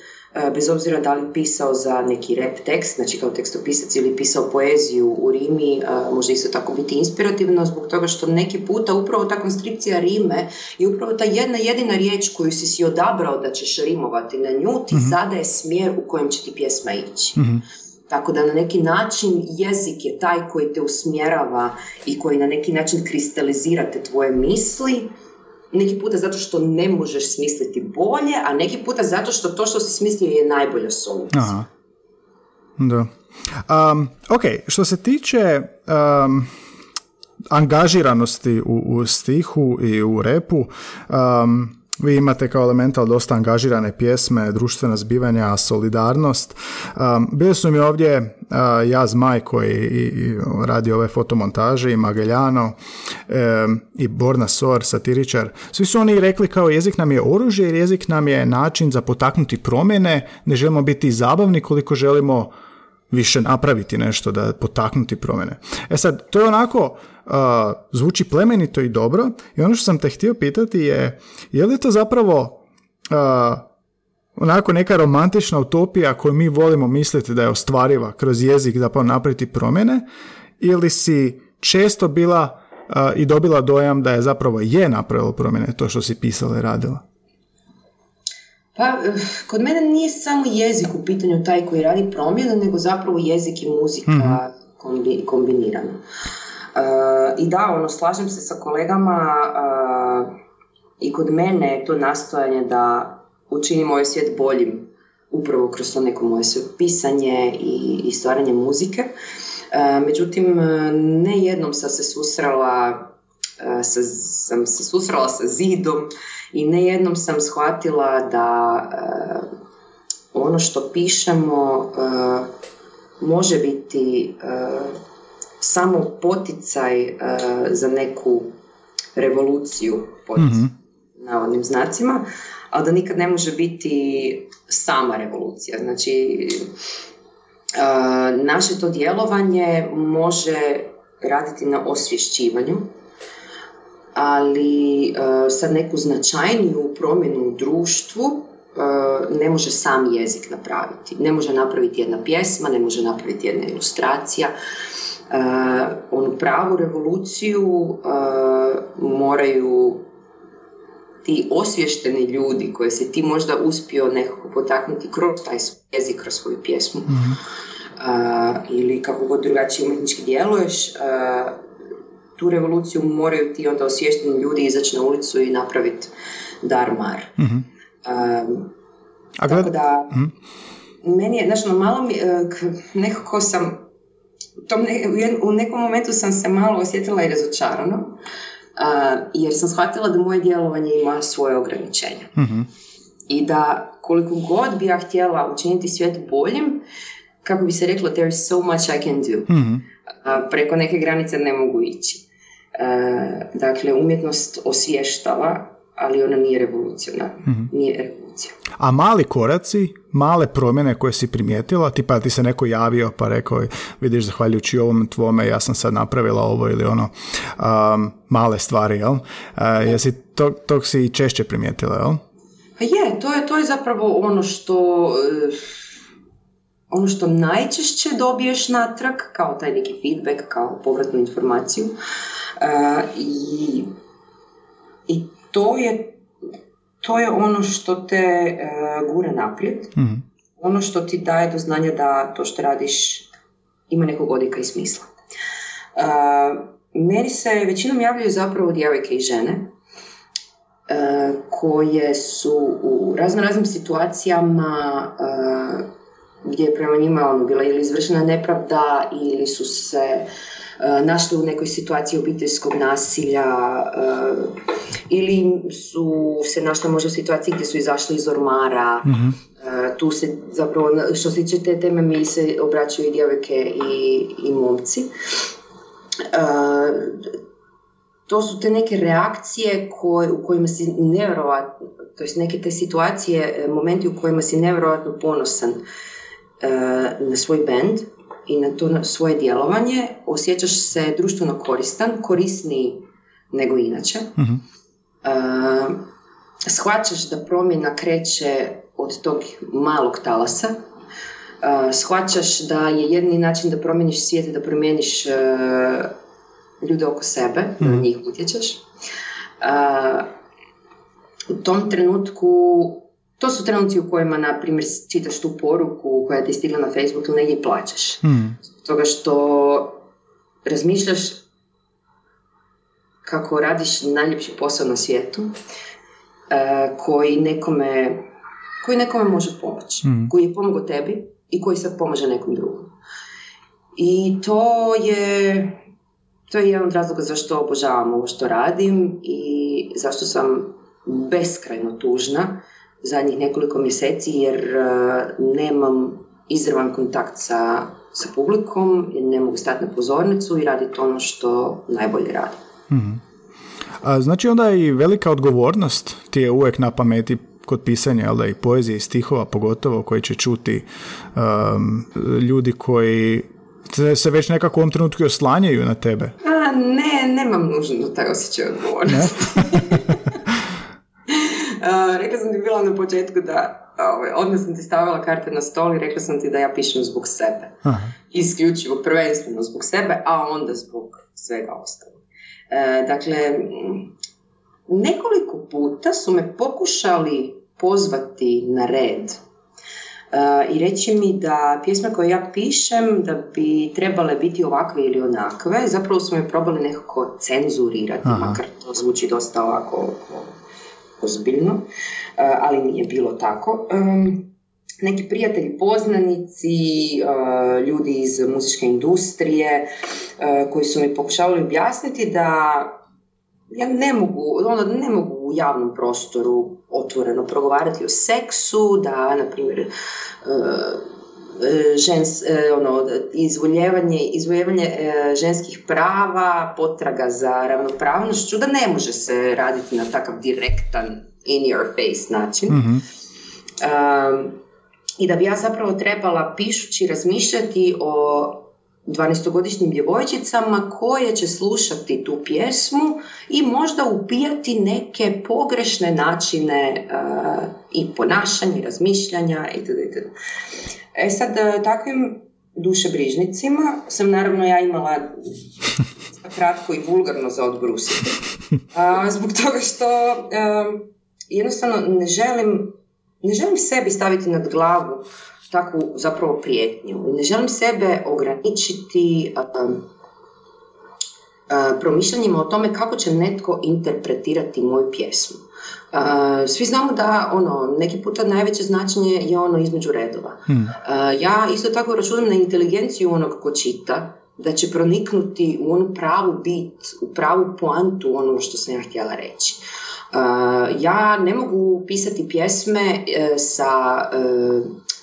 bez obzira da li pisao za neki rap tekst, znači kao tekstopisac, ili pisao poeziju u rimi, može isto tako biti inspirativno zbog toga što neki puta upravo ta konstrikcija rime i upravo ta jedna jedina riječ koju si odabrao da ćeš rimovati na nju, ti zadaje smjer u kojem će ti pjesma ići. Mm-hmm. Tako da na neki način jezik je taj koji te usmjerava i koji na neki način kristalizira te tvoje misli. Neki puta zato što ne možeš smisliti bolje, a neki puta zato što to što si smislio je najbolja solucija. Aha. Da. Ok, što se tiče angažiranosti u stihu i u repu, vi imate kao Elemental dosta angažirane pjesme, društvena zbivanja, solidarnost. Bili su mi ovdje ja Zmaj koji i radi ove fotomontaže i Magellano i Borna Sor, satiričar. Svi su oni rekli kao jezik nam je oružje jer jezik nam je način za potaknuti promjene. Ne želimo biti zabavni koliko želimo više napraviti nešto da potaknuti promjene. E sad, to je onako zvuči plemenito i dobro i ono što sam te htio pitati je li to zapravo onako neka romantična utopija koju mi volimo misliti da je ostvariva kroz jezik zapravo napraviti promjene, ili si često bila i dobila dojam da je zapravo napravilo promjene to što si pisala i radila? Pa, kod mene nije samo jezik u pitanju taj koji radi promjene, nego zapravo jezik i muzika kombinirano. I da, ono, slažem se sa kolegama, i kod mene je to nastojanje da učinim ovaj svijet boljim, upravo kroz to neko moje sve pisanje i stvaranje muzike. Međutim, ne jednom sam se susrela sa zidom i ne jednom sam shvatila da ono što pišemo može biti samo poticaj za neku revoluciju pod navodnim znacima, ali da nikad ne može biti sama revolucija. Znači, naše to djelovanje može raditi na osvješćivanju, ali sad neku značajniju promjenu u društvu ne može sam jezik napraviti. Ne može napraviti jedna pjesma, ne može napraviti jedna ilustracija. Onu pravu revoluciju moraju ti osvješteni ljudi koje se ti možda uspio nekako potaknuti kroz taj jezik, kroz svoju pjesmu, ili kako god drugačije umjetnički djeluješ, tu revoluciju moraju ti onda osvješteni ljudi izaći na ulicu i napraviti dar-mar. Mm-hmm. Tako da, meni je, znači, malo mi, nekako sam, u nekom momentu sam se malo osjetila i razočarano, jer sam shvatila da moje djelovanje ima svoje ograničenja. Mm-hmm. I da koliko god bi ja htjela učiniti svijet boljim, kako bi se reklo, there is so much I can do. Mm-hmm. Preko neke granice ne mogu ići. Dakle, umjetnost osvještava, ali ona nije revolucionarna, nije revolucija. A mali koraci, male promjene koje si primijetila, tipa ti se neko javio pa rekao, vidiš, zahvaljujući ovom tvome, ja sam sad napravila ovo ili ono, male stvari, jel? Jesi tog si češće primijetila, jel? Pa je, to je zapravo ono što najčešće dobiješ natrag, kao taj neki feedback, kao povratnu informaciju. I to je ono što te gura naprijed, ono što ti daje do znanja da to što radiš ima nekog odjeka i smisla. Meni se većinom javljaju zapravo djevojke i žene koje su u raznoraznim situacijama gdje je prema njima bila ili izvršena nepravda ili su se našli u nekoj situaciji obiteljskog nasilja ili su se našli možda u situaciji gdje su izašli iz ormara. Tu se zapravo, što se tiče te teme, mi se obraćaju i djevojke i momci. To su te neke reakcije u kojima si nevjerojatno, to jest neke te situacije, momenti u kojima si nevjerojatno ponosan na svoj bend i na to svoje djelovanje, osjećaš se društveno korisniji nego inače. Shvaćaš da promjena kreće od tog malog talasa. Shvaćaš da je jedini način da promijeniš svijet, da promijeniš ljude oko sebe, da na njih utječeš. U tom trenutku, to su trenutci u kojima, na primjer, čitaš tu poruku koja ti stigla na Facebooku, negdje i plaćaš. Zbog toga što razmišljaš kako radiš najljepši posao na svijetu, koji nekome može pomoći, koji je pomogao tebi i koji sad pomaže nekom drugom. I to je jedan od razloga zašto obožavam ovo što radim i zašto sam beskrajno tužna zadnjih nekoliko mjeseci, jer nemam izravan kontakt sa publikom, ne mogu stati na pozornicu i raditi ono što najbolje radim. Znači onda i velika odgovornost ti je uvijek na pameti kod pisanja, ali i poezije i stihova pogotovo koje će čuti ljudi koji se već nekako u ovom trenutku oslanjaju na tebe. Ne, nemam nužno taj osjećaj odgovornosti. Rekla sam ti bila na početku da odmah sam ti stavila karte na stol i rekla sam ti da ja pišem zbog sebe. Isključivo, prvenstveno zbog sebe, a onda zbog svega ostalog. Dakle, nekoliko puta su me pokušali pozvati na red i reći mi da pjesme koje ja pišem da bi trebale biti ovakve ili onakve. Zapravo su me probali nekako cenzurirati, makar to zvuči dosta ovako ozbiljno, ali nije bilo tako. Neki prijatelji, poznanici, ljudi iz muzičke industrije koji su mi pokušavali objasniti da ja ne mogu u javnom prostoru otvoreno progovarati o seksu, da, na primjer, izvoljevanje ženskih prava, potraga za ravnopravnošću, da ne može se raditi na takav direktan in your face način. I da bi ja zapravo trebala pišući razmišljati o 12-godišnjim djevojčicama koje će slušati tu pjesmu i možda upijati neke pogrešne načine i ponašanja i razmišljanja itd. E sad, takvim dušebrižnicima sam naravno ja imala kratko i vulgarno za odbrusiti. Zbog toga što jednostavno ne želim sebi staviti nad glavu takvu zapravo prijetnju. Ne želim sebe ograničiti promišljanjima o tome kako će netko interpretirati moju pjesmu. Svi znamo da neki puta najveće značenje je između redova. Ja isto tako računam na inteligenciju onog ko čita, da će proniknuti u onu pravu bit, u pravu poantu ono što sam ja htjela reći. Ja ne mogu pisati pjesme sa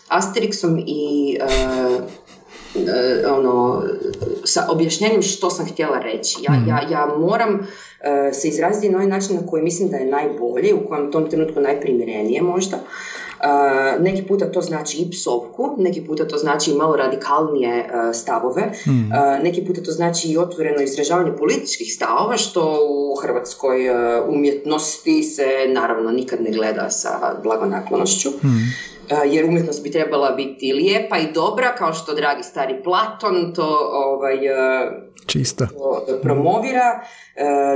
Asterixom i ono, sa objašnjenjem što sam htjela reći. Ja moram se izraziti na ovaj način na koji mislim da je najbolji, u kojem tom trenutku najprimjerenije možda. Neki puta to znači i psovku, neki puta to znači i malo radikalnije stavove, neki puta to znači i otvoreno izražavanje političkih stavova, što u hrvatskoj umjetnosti se naravno nikad ne gleda sa blagonaklonošću. Jer umjetnost bi trebala biti lijepa i dobra, kao što dragi stari Platon to, čista. To promovira.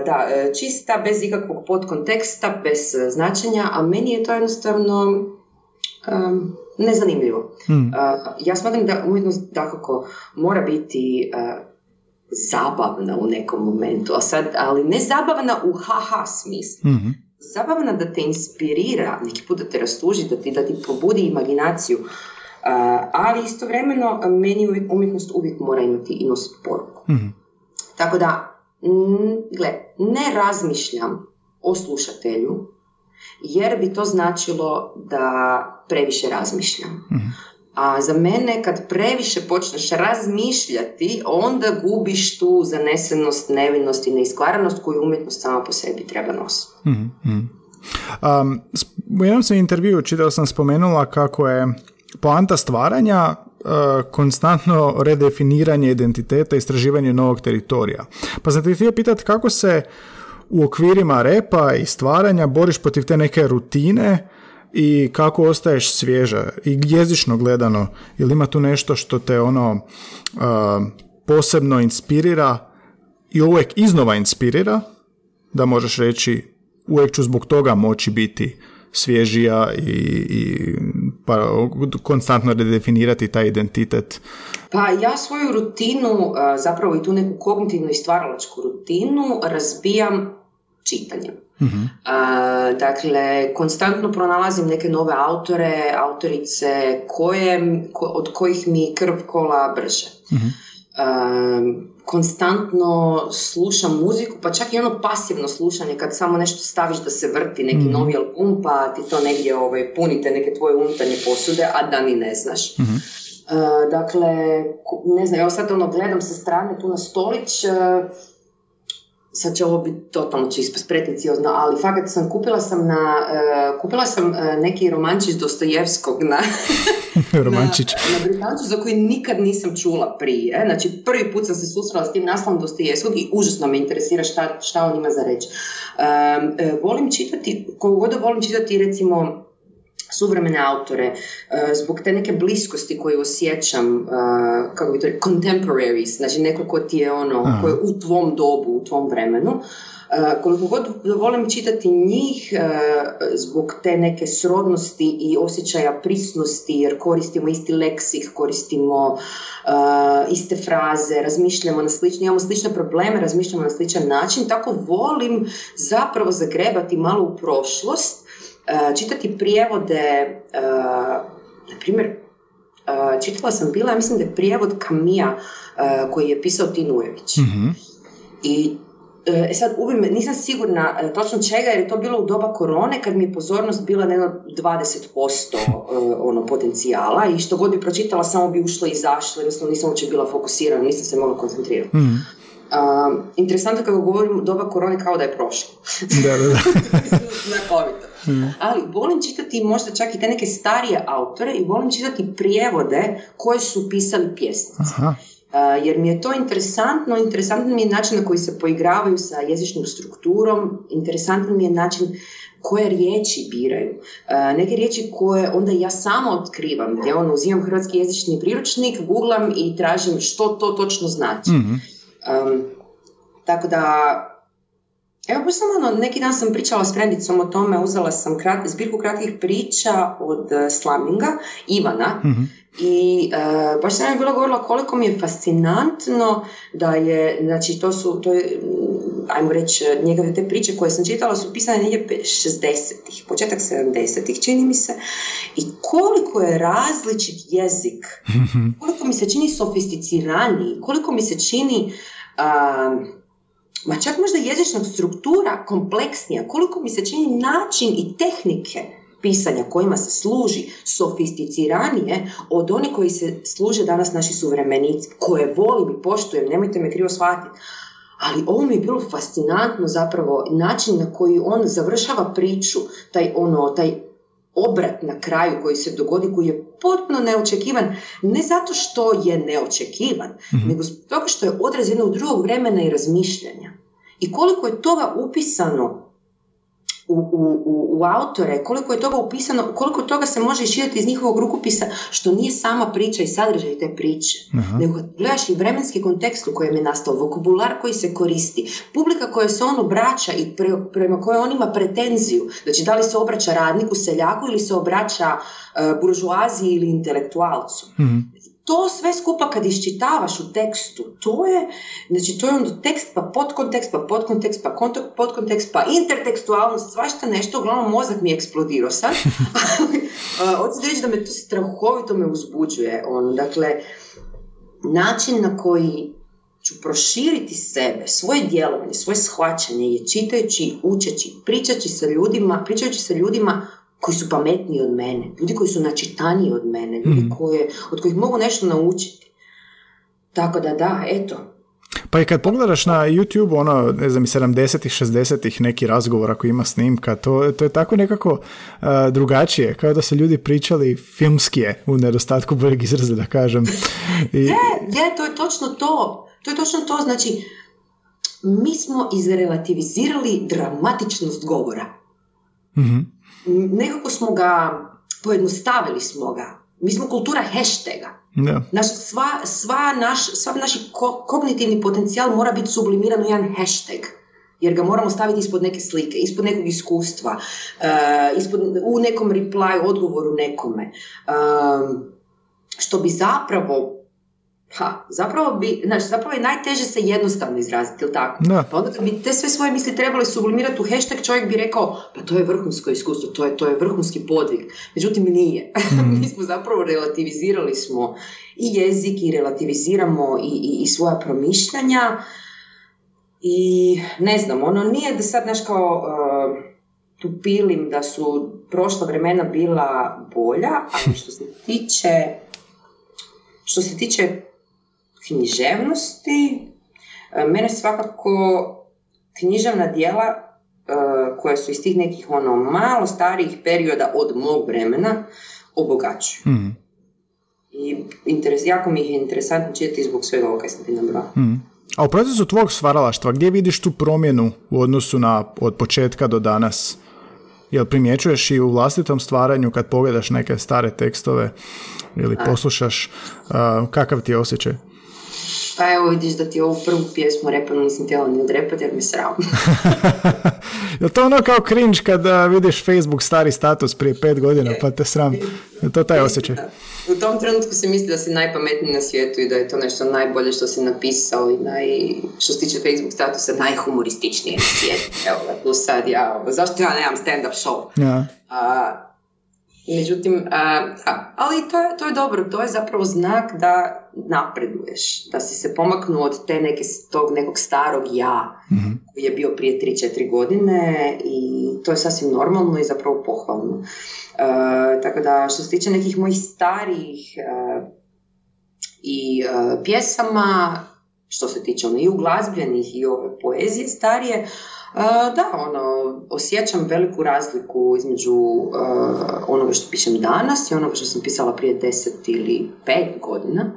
Da, čista, bez ikakvog podkonteksta, bez značenja, a meni je to jednostavno nezanimljivo. Ja smatram da umjetnost dakako mora biti zabavna u nekom momentu, ali ne zabavna u haha smislu. Zabavna da te inspirira, neki put da te rastuži, da ti probudi imaginaciju, ali istovremeno meni umjetnost uvijek mora imati poruku. Tako da, gle, ne razmišljam o slušatelju, jer bi to značilo da previše razmišljam. A za mene, kad previše počneš razmišljati, onda gubiš tu zanesenost, nevinost i neiskvaranost koju umjetnost sama po sebi treba nositi. U jednom sam intervju čitao sam spomenula kako je poanta stvaranja konstantno redefiniranje identiteta i istraživanje novog teritorija. Pa sam ti htio pitati kako se u okvirima repa i stvaranja boriš protiv te neke rutine i kako ostaješ svježa i jezično gledano, ili ima tu nešto što te ono posebno inspirira i uvijek iznova inspirira da možeš reći uvijek ću zbog toga moći biti svježija i pa, konstantno redefinirati taj identitet? Pa ja svoju rutinu, zapravo i tu neku kognitivnu i stvaralačku rutinu razbijam čitanjem. Dakle, konstantno pronalazim neke nove autore, autorice od kojih mi krv kola brže. Konstantno slušam muziku, pa čak i ono pasivno slušanje kad samo nešto staviš da se vrti neki novi album, pa ti to negdje punite neke tvoje unutarnje posude, a da ni ne znaš. Dakle, ne znam, ja sad gledam sa strane tu na stolić, sad će ovo biti totalno čisto pretenciozno, ali fakat sam kupila sam neki romančić Dostojevskog na na Britančić za koji nikad nisam čula prije. Znači prvi put sam se susrela s tim naslovom Dostojevskog i užasno me interesira šta on ima za reći. Volim čitati recimo suvremene autore, zbog te neke bliskosti koju osjećam, kako bi to rekao, contemporaries, znači neko ko ti je ko je u tvom dobu, u tvom vremenu. Koliko god volim čitati njih, zbog te neke srodnosti i osjećaja prisnosti, jer koristimo isti leksik, koristimo iste fraze, imamo slične probleme, razmišljamo na sličan način, tako volim zapravo zagrebati malo u prošlost, čitati prijevode, na primjer, čitala sam mislim da je prijevod Kamija koji je pisao Tin Ujević. I sad nisam sigurna točno čega, jer je to bilo u doba korone kad mi je pozornost bila na 20% potencijala i što god bi pročitala samo bi ušla i izašla, jednostavno nisam uopće bila fokusirana, nisam se mogla koncentrirati. Interesantno kako govorim doba korone kao da je prošlo. Da. Znakovito. Ali volim čitati možda čak i te neke starije autore i volim čitati prijevode koje su pisali pjesnici. Jer mi je to interesantan mi je način na koji se poigravaju sa jezičnom strukturom, interesantan mi je način koje riječi biraju. Neke riječi koje onda ja sama otkrivam, gdje uzimam hrvatski jezični priručnik, googlam i tražim što to točno znači. Tako da, evo baš sam neki dan sam pričala s frendicom o tome, uzela sam zbirku kratkih priča od Slaminga Ivana i baš sam bila govorila koliko mi je fascinantno da je, znači to je, ajmo reći, njegove te priče koje sam čitala su pisane negdje 60-ih, početak 70-ih čini mi se, i koliko je različit jezik, koliko mi se čini sofisticiraniji, koliko mi se čini ma čak možda jezična struktura kompleksnija, koliko mi se čini način i tehnike pisanja kojima se služi sofisticiranije od onih koji se služe danas naši suvremenici, koje volim i poštujem, nemojte me krivo shvatiti. Ali ovo mi je bilo fascinantno zapravo, način na koji on završava priču, taj obrat na kraju koji se dogodi, koji je potpuno neočekivan, ne zato što je neočekivan, nego zato što je odraz jednog drugog vremena i razmišljanja. I koliko je toga upisano u autore, koliko toga se može iščitati iz njihovog rukopisa, što nije sama priča i sadržaj te priče, nego gledaš i vremenski kontekst u kojem je nastao, vokabular koji se koristi, publika koja se on obraća i prema kojoj on ima pretenziju, znači da li se obraća radniku, seljaku ili se obraća buržuaziji ili intelektualcu. To sve skupa kad iščitavaš u tekstu, to je onda tekst, pa podkontekst, pa podkontekst, pa podkontekst, pa intertekstualnost, svašta nešto, uglavnom mozak mi je eksplodirao sad, ali hoću reći da me to strahovito me uzbuđuje. Način na koji ću proširiti sebe, svoje djelovanje, svoje shvaćanje je čitajući, učeći, pričajući sa ljudima koji su pametniji od mene, ljudi koji su načitaniji od mene, ljudi od kojih mogu nešto naučiti. Tako da, eto. Pa i kad pogledaš na YouTube, ne znam, 70-ih, 60-ih neki razgovor ako ima snimka, to je tako nekako drugačije, kao da se ljudi pričali filmskije, u nedostatku boljeg izraza, da kažem. To je točno to. To je točno to, znači, mi smo izrelativizirali dramatičnost govora. Nekako smo ga, pojednostavili smo ga. Mi smo kultura hashtaga. Yeah. Sva naš kognitivni potencijal mora biti sublimiran u jedan hashtag. Jer ga moramo staviti ispod neke slike, ispod nekog iskustva, u nekom reply, odgovoru nekome. Što bi zapravo je najteže se jednostavno izraziti, ili tako? Da. Pa onda bi te sve svoje misli trebali sublimirati u hashtag, čovjek bi rekao, pa to je vrhunsko iskustvo, to je vrhunski podvig. Međutim, nije. Mi smo zapravo relativizirali smo i jezik i relativiziramo i svoja promišljanja i ne znam, nije da sad naš kao... tupilim da su prošla vremena bila bolja, ali što se tiče književnosti, mene svakako književna djela koja su iz tih nekih malo starijih perioda od mog vremena obogaćuju. I jako mi je interesantno čitati zbog svega ovoga sam ti nabrala. A u procesu tvog stvaralaštva, gdje vidiš tu promjenu u odnosu na od početka do danas? Jel primjećuješ i u vlastitom stvaranju kad pogledaš neke stare tekstove ili poslušaš, kakav ti je osjećaj? Pa evo vidiš da ti ovu prvu pjesmu repanu nisam htjela ni odrepati jer me sram. Je to kao cringe kad vidiš Facebook stari status prije 5 godina pa te sram? Je to taj osjećaj? U tom trenutku se misli da si najpametniji na svijetu i da je to nešto najbolje što si napisao i što se tiče Facebook statusa najhumorističnije na svijetu. Evo, tu sad zašto ja nemam stand-up show? Ja. Međutim, ali to je dobro, to je zapravo znak da napreduješ, da si se pomaknuo od tog nekog starog ja koji je bio prije 3-4 godine i to je sasvim normalno i zapravo pohvalno. Tako da što se tiče nekih mojih starijih pjesama, što se tiče i uglazbljenih i ove poezije starije, osjećam veliku razliku između onoga što pišem danas i onoga što sam pisala prije 10 ili 5 godina,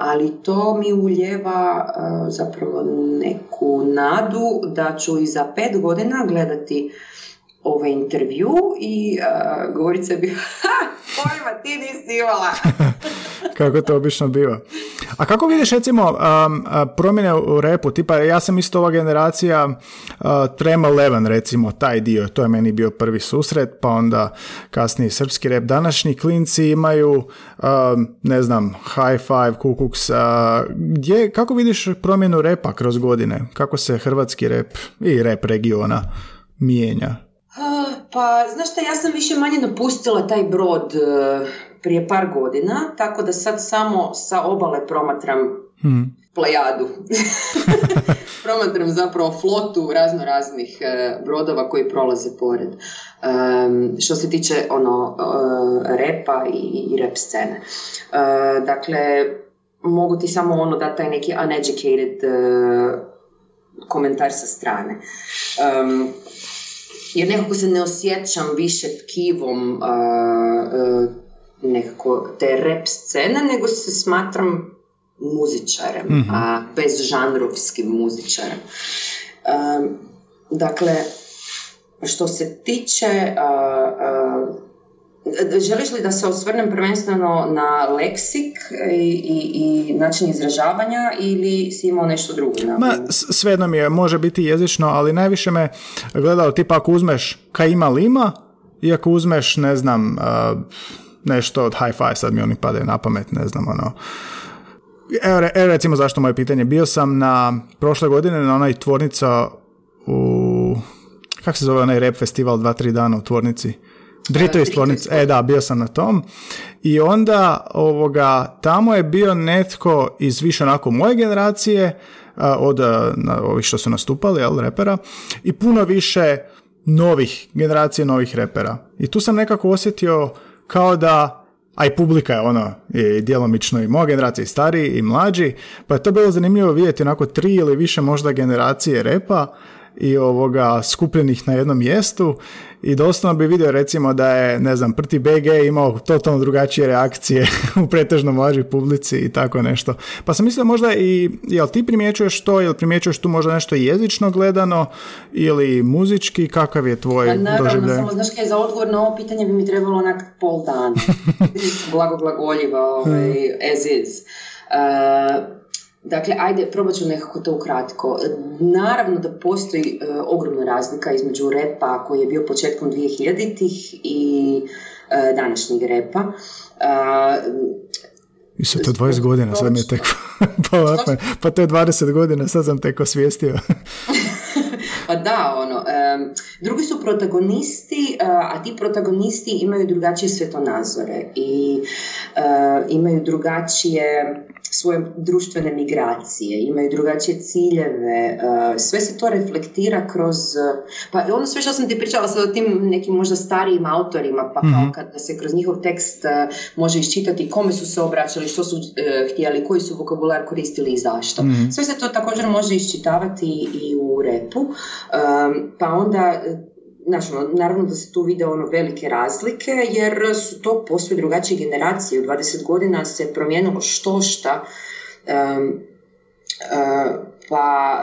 ali to mi uljeva zapravo neku nadu da ću i za 5 godina gledati ovaj intervju i govoriti sebi, pojma, ti nisi imala. Kako to obično biva. A kako vidiš, recimo, promjene u repu? Tipa, ja sam isto ova generacija Trem 11, recimo, taj dio. To je meni bio prvi susret, pa onda kasniji srpski rep. Današnji klinci imaju, ne znam, High Five, Kukuks. Kako vidiš promjenu repa kroz godine? Kako se hrvatski rep i rep regiona mijenja? Pa, znaš šta, ja sam više manje napustila taj brod prije par godina, tako da sad samo sa obale promatram plejadu. Promatram zapravo flotu razno raznih brodova koji prolaze pored. Što se tiče repa i rep scene. Dakle, mogu ti samo dati taj neki uneducated komentar sa strane. Jer nekako se ne osjećam više tkivom nekako te rap scene, nego se smatram muzičarem, a bez žanrovskim muzičarem. Dakle, što se tiče... želiš li da se osvrnem prvenstveno na leksik i način izražavanja ili si imao nešto drugo? Ma, svejedno mi je, može biti jezično, ali najviše me gledao tipa ako uzmeš kaj ima lima i ako uzmeš, ne znam, nešto od hi-fi, sad mi oni padaju na pamet, ne znam, Evo recimo zašto moje pitanje. Bio sam prošle godine na onaj tvornica u... Kako se zove onaj rap festival 2-3 dana u tvornici? Drito iz tvornice. Da, bio sam na tom. I onda tamo je bio netko iz više onako moje generacije, od ovih što su nastupali, repera, i puno više novih generacije, novih repera. I tu sam nekako osjetio kao da, a i publika je i djelomično i moja generacija, i stariji, i mlađi, pa je to bilo zanimljivo vidjeti onako 3 ili više možda generacije repa i skupljenih na jednom mjestu, i doslovno bi vidio recimo da je, ne znam, Prti BG imao totalno drugačije reakcije u pretežno mlađoj publici i tako nešto. Pa sam mislio možda i, jel ti primjećuješ to, jel primjećuješ tu možda nešto jezično gledano ili muzički, kakav je tvoj doživljaj? Samo znaš kaj, za odgovor na ovo pitanje bi mi trebalo onak pol dana. Blago-glagoljiva, as is. Dakle, ajde, probat ću nekako to ukratko. Naravno da postoji ogromna razlika između repa koji je bio početkom 2000-ih i današnjeg repa. I sad to 20 godina, sad mi je teko... pa to je 20 godina, sad sam teko osvijestio. Pa da, drugi su protagonisti, a ti protagonisti imaju drugačije svjetonazore i imaju drugačije svoje društvene migracije, imaju drugačije ciljeve, sve se to reflektira kroz... Pa ono sve što sam ti pričala sad o tim nekim možda starijim autorima, pa kao kada se kroz njihov tekst može iščitati kome su se obraćali, što su htjeli, koji su vokabular koristili i zašto. Sve se to također može iščitavati i u repu, pa onda... Znači, naravno da se tu vide velike razlike, jer su to posve drugačije generacije. U 20 godina se promijenilo što šta, pa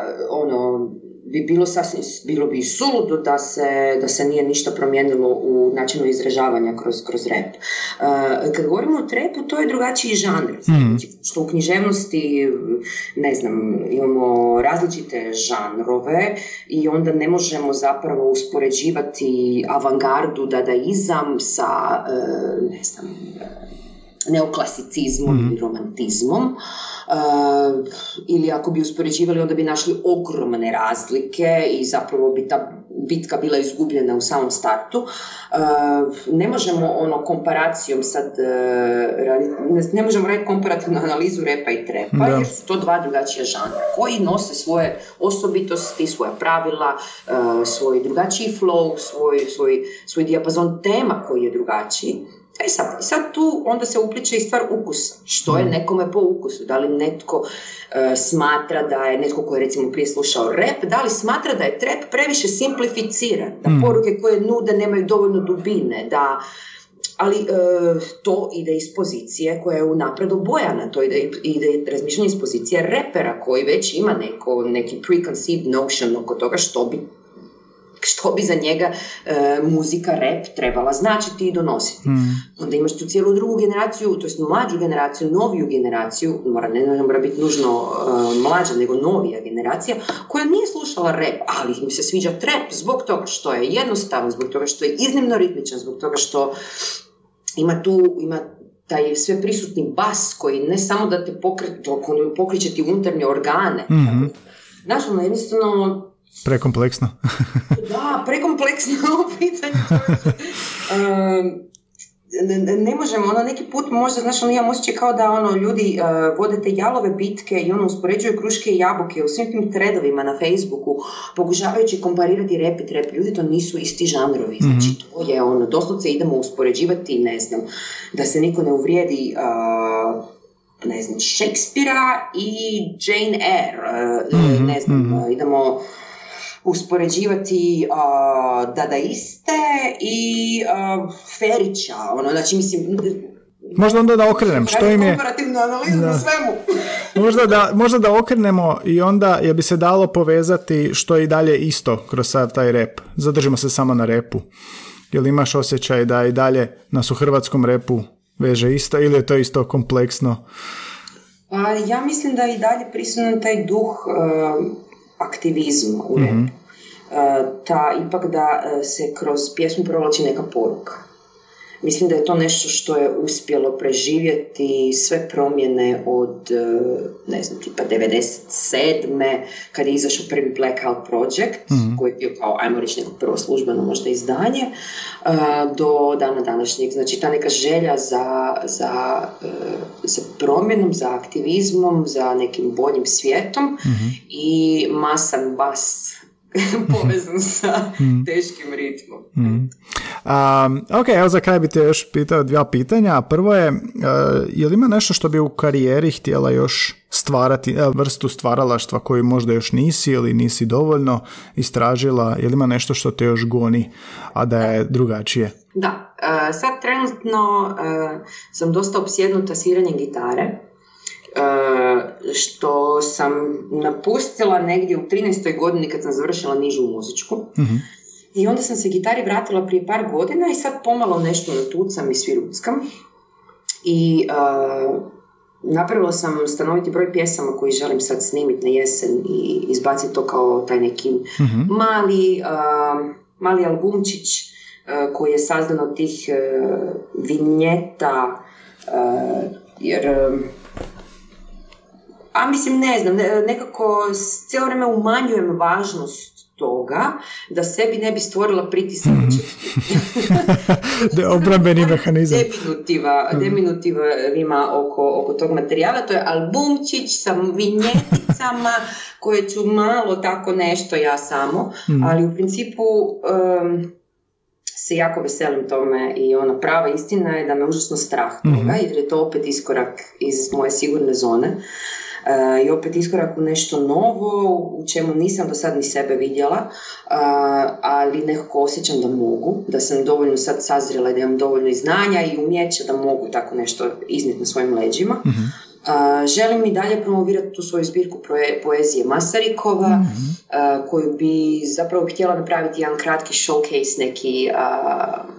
bilo bi suludo da se nije ništa promijenilo u načinu izražavanja kroz rap. Kad govorimo o trapu, to je drugačiji žanr. Znači, što u književnosti, ne znam, imamo različite žanrove i onda ne možemo zapravo uspoređivati avangardu, dadaizam sa, ne znam, neoklasicizmom ili romantizmom. Ili ako bi uspoređivali, onda bi našli ogromne razlike i zapravo bi ta bitka bila izgubljena u samom startu. Ne možemo komparacijom sad ne možemo raditi komparativnu analizu repa i trepa, jer su to dva drugačija žanra koji nose svoje osobitosti, svoja pravila, svoj drugačiji flow, svoj dijapazon tema koji je drugačiji. E sad tu onda se upliče i stvar ukusa. Što je nekome po ukusu? Da li netko smatra da je netko koji je recimo prije slušao rap, da li smatra da je trap previše simplificiran, da poruke koje nude nemaju dovoljno dubine, da... Ali to ide iz pozicije koja je unapred obojana, to ide razmišljanje iz pozicije repera koji već ima neki preconceived notion oko toga što bi za njega muzika, rap trebala značiti i donositi. Onda imaš tu cijelu drugu generaciju, to jest mlađu generaciju, noviju generaciju, ne mora biti nužno mlađa, nego novija generacija, koja nije slušala rap, ali im se sviđa trap zbog toga što je jednostavan, zbog toga što je iznimno ritmičan, zbog toga što ima taj sve prisutni bas koji ne samo da te pokriče ti unutarnje organe. Znaš, jednostavno prekompleksno. Da, prekompleksno pitanje. ne možemo, ono neki put možda, znaš, ono, imam osjećaj kao da ono, ljudi vode te jalove bitke i ono, uspoređuju kruške i jabuke u svim tim threadovima na Facebooku, pokušavajući komparirati rap i trap. Ljudi, to nisu isti žanrovi, mm-hmm. Znači to je ono, doslovce idemo uspoređivati, ne znam, da se niko ne uvrijedi... ne znam, Shakespearea i Jane Eyre, mm-hmm, ne znam, mm-hmm. Idemo uspoređivati dadaiste i Ferića, ono, znači, mislim... Možda onda da okrenem, što im je... Komparativnu analizu na svemu. možda da okrenemo i onda je bi se dalo povezati što je i dalje isto kroz sad taj rap. Zadržimo se samo na repu. Jel imaš osjećaj da i dalje nas u hrvatskom repu veže isto ili je to isto kompleksno? Pa, ja mislim da je i dalje prisutan taj duh aktivizma u repu. Mm-hmm. Ta ipak da se kroz pjesmu provlači neka poruka. Mislim da je to nešto što je uspjelo preživjeti sve promjene od, ne znam, tipa 97. kad je izašao prvi Blackout Project, mm-hmm. koji je bio kao, ajmo reći, neko prvo službeno možda izdanje, do dana današnjeg. Znači, ta neka želja za promjenom, za aktivizmom, za nekim boljim svijetom, mm-hmm. i masan bas povezan sa teškim ritmom. Mm. Ok, evo za kraj bi te još pitao dva pitanja. Prvo je, je li ima nešto što bi u karijeri htjela još stvarati, vrstu stvaralaštva koju možda još nisi ili nisi dovoljno istražila, je li ima nešto što te još goni, a da je drugačije? Da, sad trenutno sam dosta opsjednuta sviranjem gitare, što sam napustila negdje u 13. godini kad sam završila nižu muzičku. Mm-hmm. I onda sam se gitari vratila prije par godina i sad pomalo nešto natucam i sviruckam. I napravila sam stanoviti broj pjesama koji želim sad snimiti na jesen i izbaciti to kao taj neki mm-hmm. mali albumčić koji je sazdan od tih vinjeta, jer... A mislim, ne znam, nekako cijelo vrijeme umanjujem važnost toga da sebi ne bi stvorila pritisak. Obrambeni mehanizam. Deminutivima oko tog materijala. To je albumčić sa vinjeticama koje ću malo tako nešto ja samo, ali u principu... se jako veselim tome i ona prava istina je da me užasno strah toga, mm-hmm. jer je to opet iskorak iz moje sigurne zone i opet iskorak u nešto novo u čemu nisam do sad ni sebe vidjela, ali nekako osjećam da mogu, da sam dovoljno sad sazrela i da imam dovoljno znanja i umjeća da mogu tako nešto iznijeti na svojim leđima. Mm-hmm. Želim i dalje promovirati tu svoju zbirku poezije Masarikova, mm-hmm. Koju bi zapravo htjela napraviti jedan kratki showcase,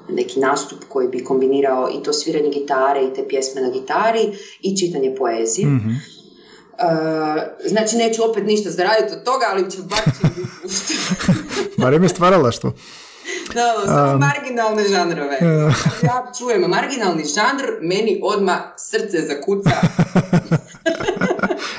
neki nastup koji bi kombinirao i to sviranje gitare i te pjesme na gitari i čitanje poezije. Mm-hmm. Znači neću opet ništa zaraditi od toga, ali će bar će biti puštiti. Barem je stvaralaštvo. Da, samo marginalne žanrove. Ja čujem marginalni žanr, meni odmah srce zakuca.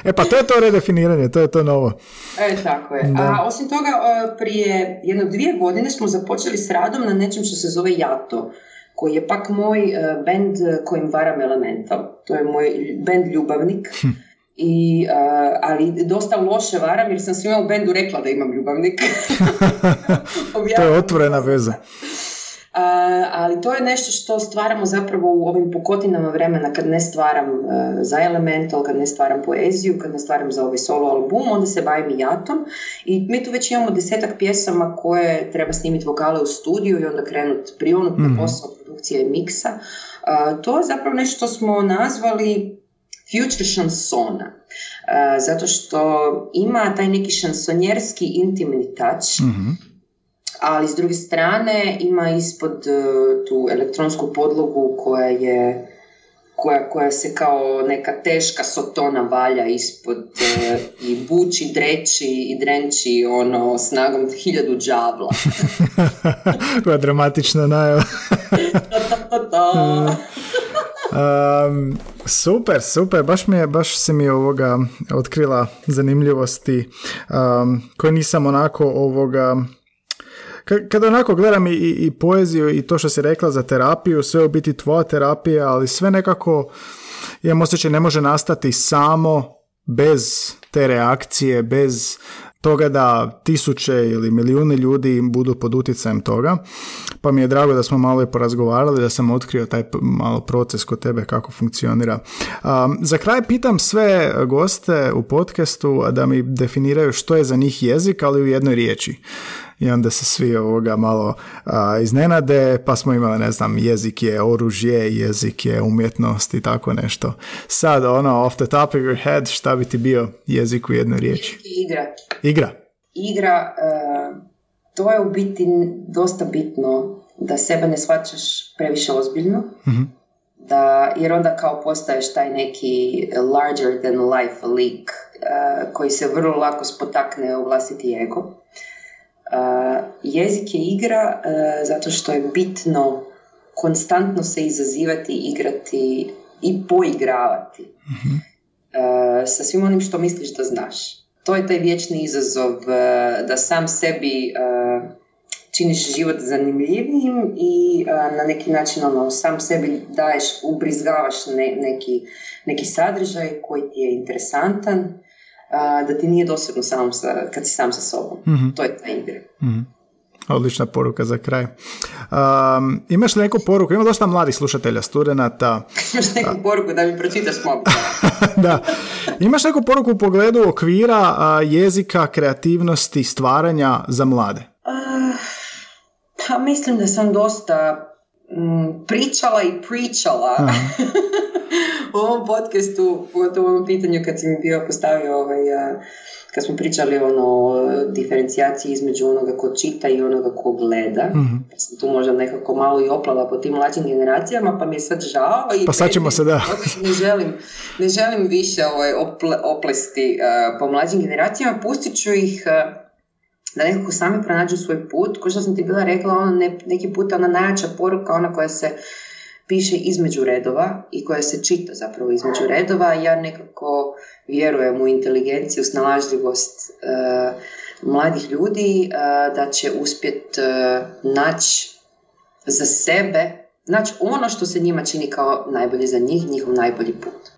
E pa to je to redefiniranje, to je to novo. E, tako je. Da. A osim toga, prije jedno 2 godine smo započeli s radom na nečem što se zove Jato, koji je pak moj bend kojim varam Elemental. To je moj bend ljubavnik. I, ali dosta loše varam jer sam svima u bendu rekla da imam ljubavnika. To je otvorena veza. Ali to je nešto što stvaramo zapravo u ovim pukotinama vremena kad ne stvaram za Elemental, kad ne stvaram poeziju, kad ne stvaram za ovaj solo album, onda se bavim Jatom i mi tu već imamo 10-ak pjesama koje treba snimiti vokale u studiju i onda krenuti prionuti na posao produkcije i miksa. To je zapravo nešto što smo nazvali Future chansona, zato što ima taj neki šansonjerski intimni touch, mm-hmm. ali s druge strane ima ispod tu elektronsku podlogu koja se kao neka teška sotona valja ispod i buči, dreči i drenči ono snagom 1000 đavla. Koja dramatična najava. Super, baš se mi ovoga otkrila zanimljivosti koje nisam onako Kada onako gledam i poeziju i to što si rekla za terapiju, sve u biti tvoja terapija, ali sve nekako, imam osjećaj, ne može nastati samo bez te reakcije, bez toga da tisuće ili milijuni ljudi budu pod utjecajem toga. Pa mi je drago da smo malo i porazgovarali, da sam otkrio taj malo proces kod tebe kako funkcionira. Za kraj pitam sve goste u podcastu da mi definiraju što je za njih jezik, ali u jednoj riječi. I onda se svi malo iznenade, pa smo imali, ne znam, jezik je oružje, jezik je umjetnost i tako nešto. Sad, off the top of your head, šta bi ti bio jezik u jednoj riječi? Igra. Igra, to je u biti dosta bitno da sebe ne shvaćaš previše ozbiljno, mm-hmm. Jer onda kao postaješ taj neki larger than life lik koji se vrlo lako spotakne u vlastiti ego. Jezik je igra zato što je bitno konstantno se izazivati, igrati i poigravati mm-hmm. Sa svim onim što misliš da znaš. To je taj vječni izazov da sam sebi činiš život zanimljivijim i na neki način sam sebi daješ, ubrizgavaš neki sadržaj koji ti je interesantan. Da ti nije dosadno kad si sam sa sobom. Mm-hmm. To je ta igra. Mm-hmm. Odlična poruka za kraj. Imaš li neku poruku? Ima dosta mladih slušatelja, studenata. Imaš neku poruku da mi pročitaš mogu? Da. Imaš neku poruku u pogledu okvira jezika, kreativnosti, stvaranja za mlade? Pa mislim da sam dosta pričala u ovom podcastu, pogotovo u ovom pitanju kad si mi bio postavio kad smo pričali o diferencijaciji između onoga ko čita i onoga ko gleda. Mm-hmm. Ja sam tu možda nekako malo i oplala po tim mlađim generacijama, pa mi je sad žao. Pa sad ćemo se, da. Ne želim više oplesti po mlađim generacijama. Pustit ću ih da nekako sami pronađu svoj put. Kao što sam ti bila rekla, neki puta najjača poruka, ona koja se piše između redova i koja se čita zapravo između redova. Ja nekako vjerujem u inteligenciju, snalažljivost mladih ljudi, da će uspjeti naći za sebe, naći ono što se njima čini kao najbolje za njih, njihov najbolji put.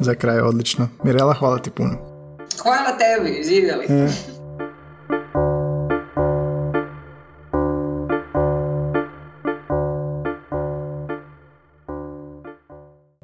Za kraj, odlično. Mirela, hvala ti puno. Hvala tebi, živjeli.